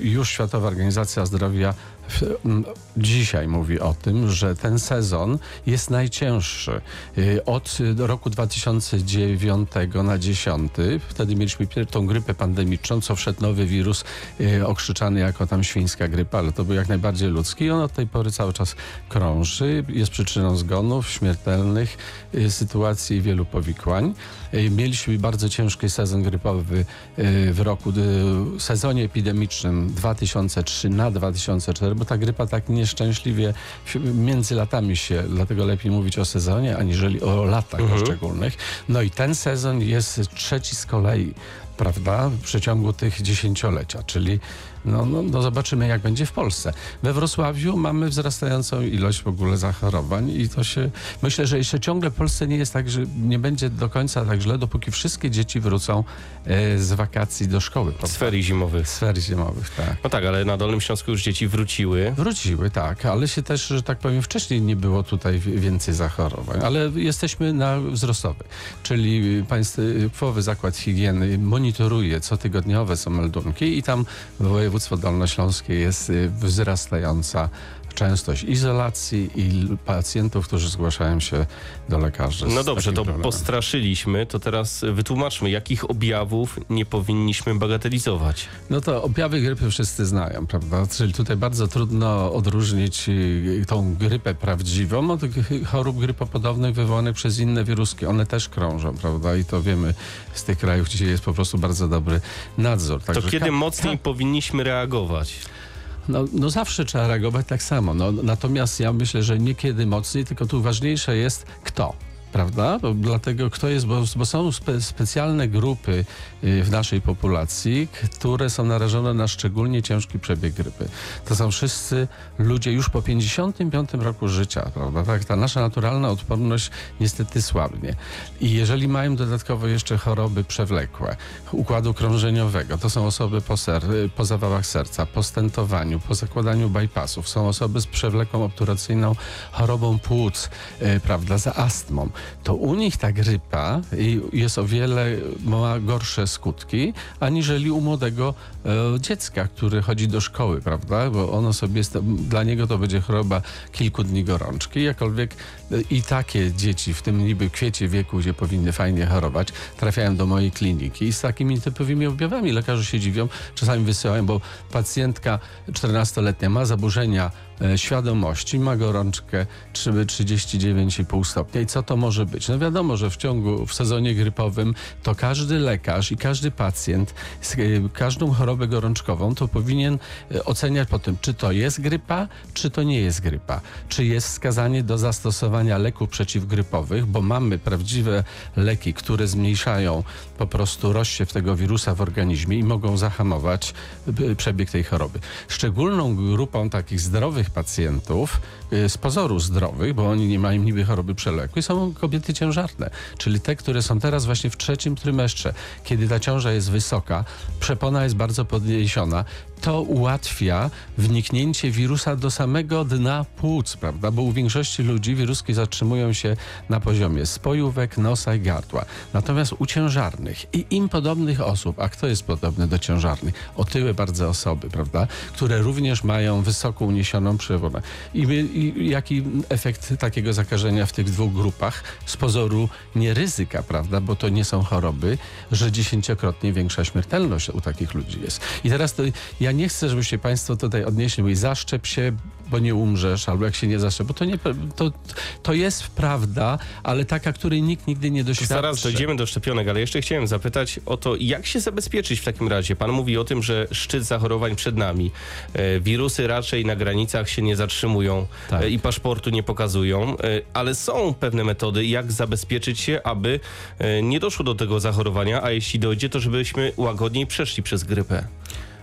już Światowa Organizacja Zdrowia dzisiaj mówi o tym, że ten sezon jest najcięższy. Od roku dwa tysiące dziewiątego na dwa tysiące dziesiąty, wtedy mieliśmy tą grypę pandemiczną, co wszedł nowy wirus okrzyczany jako tam świńska grypa, ale to był jak najbardziej ludzki i on od tej pory cały czas krąży, jest przyczyną zgonów, śmiertelnych sytuacji i wielu powikłań. Mieliśmy bardzo ciężki sezon grypowy w roku, w sezonie epidemicznym dwa tysiące trzeci na dwa tysiące czwarty, bo ta grypa tak nieszczęśliwie między latami się, dlatego lepiej mówić o sezonie, aniżeli o latach mhm. poszczególnych. No i ten sezon jest trzeci z kolei, prawda, w przeciągu tych dziesięciolecia, czyli no, no, no zobaczymy, jak będzie w Polsce. We Wrocławiu mamy wzrastającą ilość w ogóle zachorowań i to się, myślę, że jeszcze ciągle w Polsce nie jest tak, że nie będzie do końca tak źle, dopóki wszystkie dzieci wrócą e, z wakacji do szkoły. Z ferii zimowych. Z ferii zimowych, tak. No tak, ale na Dolnym Śląsku już dzieci wróciły. Wróciły, tak, ale się też, że tak powiem, wcześniej nie było tutaj więcej zachorowań, ale jesteśmy na wzrostowy, czyli Państwowy Zakład Higieny monitoruje cotygodniowe są meldunki i tam województwo dolnośląskie jest wzrastająca częstość izolacji i pacjentów, którzy zgłaszają się do lekarzy. No dobrze, to problemem. Postraszyliśmy, to teraz wytłumaczmy, jakich objawów nie powinniśmy bagatelizować. No to objawy grypy wszyscy znają, prawda? Czyli tutaj bardzo trudno odróżnić tą grypę prawdziwą od chorób grypopodobnych wywołanych przez inne wiruski. One też krążą, prawda? I to wiemy z tych krajów, gdzie jest po prostu bardzo dobry nadzór. Także to kiedy ka- mocniej ka- powinniśmy reagować? No, no zawsze trzeba reagować tak samo. No, natomiast ja myślę, że niekiedy mocniej, tylko tu ważniejsze jest kto. Prawda? Bo dlatego kto jest, bo, bo są spe, specjalne grupy w naszej populacji, które są narażone na szczególnie ciężki przebieg grypy. To są wszyscy ludzie już po pięćdziesiątym piątym roku życia, prawda? Tak, ta nasza naturalna odporność niestety słabnie. I jeżeli mają dodatkowo jeszcze choroby przewlekłe, układu krążeniowego, to są osoby po, ser, po zawałach serca, po stentowaniu, po zakładaniu bypassów, są osoby z przewlekłą obturacyjną chorobą płuc, prawda, za astmą. To u nich ta grypa jest o wiele, ma gorsze skutki, aniżeli u młodego e, dziecka, który chodzi do szkoły, prawda? Bo ono sobie, jest, dla niego to będzie choroba kilku dni gorączki, jakkolwiek e, i takie dzieci w tym niby kwiecie wieku, gdzie powinny fajnie chorować, trafiają do mojej kliniki i z takimi typowymi objawami. Lekarze się dziwią, czasami wysyłają, bo pacjentka czternastoletnia ma zaburzenia świadomości, ma gorączkę trzydzieści dziewięć i pół stopnia. I co to może być? No wiadomo, że w ciągu, w sezonie grypowym to każdy lekarz i każdy pacjent z każdą chorobę gorączkową to powinien oceniać po tym, czy to jest grypa, czy to nie jest grypa. Czy jest wskazanie do zastosowania leków przeciwgrypowych, bo mamy prawdziwe leki, które zmniejszają po prostu rozsiew tego wirusa w organizmie i mogą zahamować przebieg tej choroby. Szczególną grupą takich zdrowych pacjentów, z pozoru zdrowych, bo oni nie mają niby choroby przewlekłej, są kobiety ciężarne, czyli te, które są teraz właśnie w trzecim trymestrze, kiedy ta ciąża jest wysoka, przepona jest bardzo podniesiona, to ułatwia wniknięcie wirusa do samego dna płuc, prawda? Bo u większości ludzi wiruski zatrzymują się na poziomie spojówek, nosa i gardła. Natomiast u ciężarnych i im podobnych osób, a kto jest podobny do ciężarnych? Otyłe bardzo osoby, prawda? Które również mają wysoko uniesioną przeponę. I, my, i jaki efekt takiego zakażenia w tych dwóch grupach? Z pozoru nie ryzyka, prawda? Bo to nie są choroby, że dziesięciokrotnie większa śmiertelność u takich ludzi jest. I teraz to ja nie chcę, żeby się Państwo tutaj odnieśli, mówili, zaszczep się, bo nie umrzesz, albo jak się nie zaszczep, bo to, nie, to, to jest prawda, ale taka, której nikt nigdy nie doświadczy. Zaraz dojdziemy do szczepionek, ale jeszcze chciałem zapytać o to, jak się zabezpieczyć w takim razie? Pan mówi o tym, że szczyt zachorowań przed nami. E, wirusy raczej na granicach się nie zatrzymują, tak, e, i paszportu nie pokazują, e, ale są pewne metody, jak zabezpieczyć się, aby e, nie doszło do tego zachorowania, a jeśli dojdzie, to żebyśmy łagodniej przeszli przez grypę.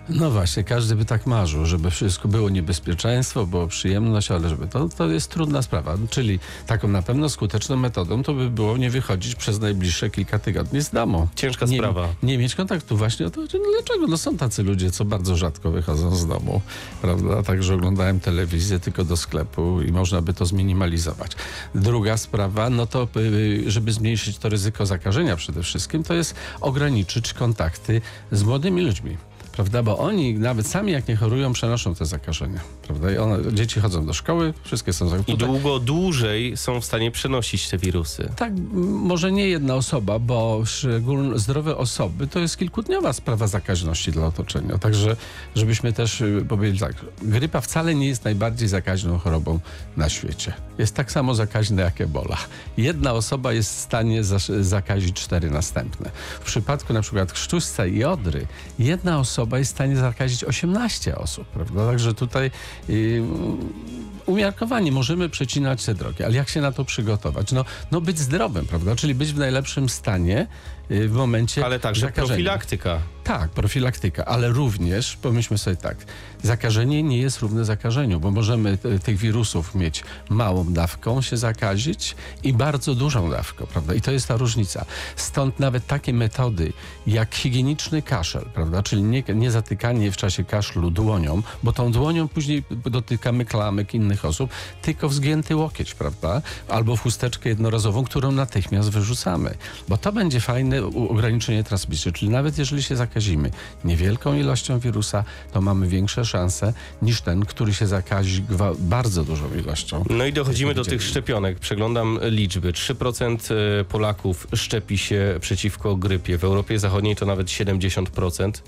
No właśnie, każdy by tak marzył, żeby wszystko było niebezpieczeństwo, było przyjemność, ale żeby to, to jest trudna sprawa. Czyli taką na pewno skuteczną metodą to by było nie wychodzić przez najbliższe kilka tygodni z domu. Ciężka nie, sprawa. Nie mieć kontaktu właśnie. To, dlaczego? No są tacy ludzie, co bardzo rzadko wychodzą z domu, prawda? Także oglądałem telewizję tylko do sklepu i można by to zminimalizować. Druga sprawa, no to żeby zmniejszyć to ryzyko zakażenia przede wszystkim, to jest ograniczyć kontakty z młodymi ludźmi. Prawda, bo oni nawet sami jak nie chorują, przenoszą te zakażenia. Prawda? I one, dzieci chodzą do szkoły, wszystkie są zakażone. I długo, dłużej są w stanie przenosić te wirusy. Tak, może nie jedna osoba, bo szczególnie zdrowe osoby to jest kilkudniowa sprawa zakaźności dla otoczenia. Także żebyśmy też powiedzieli tak, grypa wcale nie jest najbardziej zakaźną chorobą na świecie. Jest tak samo zakaźna jak ebola. Jedna osoba jest w stanie zakazić cztery następne. W przypadku na przykład chrztusca i odry, jedna osoba jest w stanie zakazić osiemnaście osób, prawda? Także tutaj yy, umiarkowanie możemy przecinać te drogi, ale jak się na to przygotować? No, no być zdrowym, prawda? Czyli być w najlepszym stanie yy, w momencie ale także zakażenia. Profilaktyka. Tak, profilaktyka, ale również pomyślmy sobie tak, zakażenie nie jest równe zakażeniu, bo możemy t- tych wirusów mieć małą dawką się zakazić i bardzo dużą dawką, prawda? I to jest ta różnica. Stąd nawet takie metody jak higieniczny kaszel, prawda? Czyli nie, nie zatykanie w czasie kaszlu dłonią, bo tą dłonią później dotykamy klamek innych osób, tylko w zgięty łokieć, prawda? Albo w chusteczkę jednorazową, którą natychmiast wyrzucamy, bo to będzie fajne ograniczenie transmisji, czyli nawet jeżeli się zakazimy niewielką ilością wirusa, to mamy większe szanse niż ten, który się zakazi bardzo dużą ilością. No i dochodzimy do tych szczepionek. Przeglądam liczby. trzy procent Polaków szczepi się przeciwko grypie. W Europie Zachodniej to nawet siedemdziesiąt procent.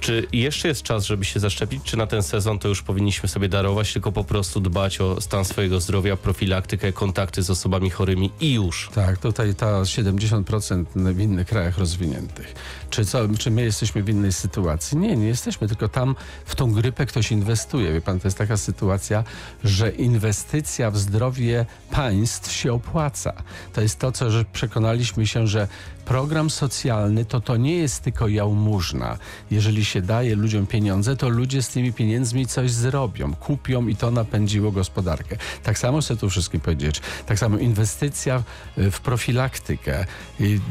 Czy jeszcze jest czas, żeby się zaszczepić? Czy na ten sezon to już powinniśmy sobie darować, tylko po prostu dbać o stan swojego zdrowia, profilaktykę, kontakty z osobami chorymi i już? Tak, tutaj ta siedemdziesiąt procent w innych krajach rozwiniętych. Czy, co, czy my jesteśmy w innej sytuacji? Nie, nie jesteśmy, tylko tam w tą grypę ktoś inwestuje. Wie pan, to jest taka sytuacja, że inwestycja w zdrowie państw się opłaca. To jest to, co że przekonaliśmy się, że program socjalny to to nie jest tylko jałmużna. Jeżeli się daje ludziom pieniądze, to ludzie z tymi pieniędzmi coś zrobią, kupią i to napędziło gospodarkę. Tak samo chcę tu wszystkim powiedzieć. Tak samo inwestycja w profilaktykę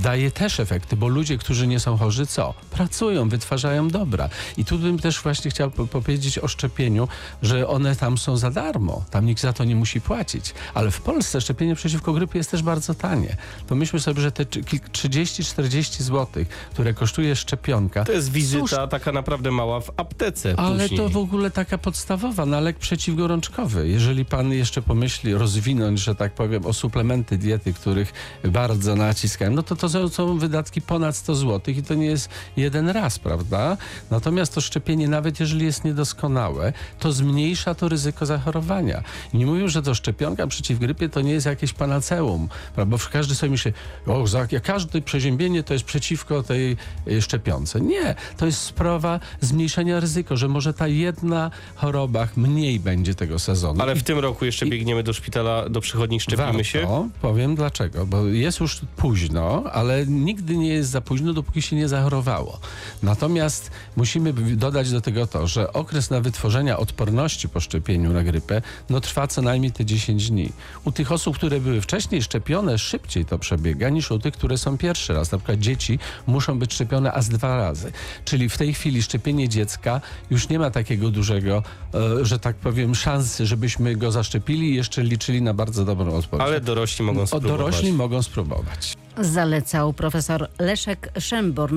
daje też efekty, bo ludzie, którzy nie są chorzy, co? Pracują, wytwarzają dobra. I tu bym też właśnie chciał powiedzieć o szczepieniu, że one tam są za darmo. Tam nikt za to nie musi płacić. Ale w Polsce szczepienie przeciwko grypie jest też bardzo tanie. Pomyślmy sobie, że te trzydzieści trzydzieści czterdzieści złotych, które kosztuje szczepionka. To jest wizyta Cóż, taka naprawdę mała w aptece. Ale później. To w ogóle taka podstawowa, na lek przeciwgorączkowy. Jeżeli pan jeszcze pomyśli rozwinąć, że tak powiem, o suplementy diety, których bardzo naciskają, no to to są wydatki ponad sto złotych i to nie jest jeden raz, prawda? Natomiast to szczepienie, nawet jeżeli jest niedoskonałe, to zmniejsza to ryzyko zachorowania. I nie mówią, że to szczepionka przeciw grypie to nie jest jakieś panaceum, prawda? Bo każdy sobie myśli, o, każdy przeziębienie to jest przeciwko tej szczepionce. Nie, to jest spro stopniowa zmniejszenia ryzyko, że może ta jedna choroba mniej będzie tego sezonu. Ale w tym roku jeszcze I... biegniemy do szpitala, do przychodni, szczepimy Warto. się? Powiem dlaczego, bo jest już późno, ale nigdy nie jest za późno, dopóki się nie zachorowało. Natomiast musimy dodać do tego to, że okres na wytworzenia odporności po szczepieniu na grypę no trwa co najmniej te dziesięć dni. U tych osób, które były wcześniej szczepione, szybciej to przebiega niż u tych, które są pierwszy raz. Na przykład dzieci muszą być szczepione aż dwa razy. Czyli w tej chwili szczepienie dziecka już nie ma takiego dużego, że tak powiem, szansy, żebyśmy go zaszczepili i jeszcze liczyli na bardzo dobrą odpowiedź. Ale dorośli mogą spróbować. Dorośli mogą spróbować. Zalecał profesor Leszek Szenborn.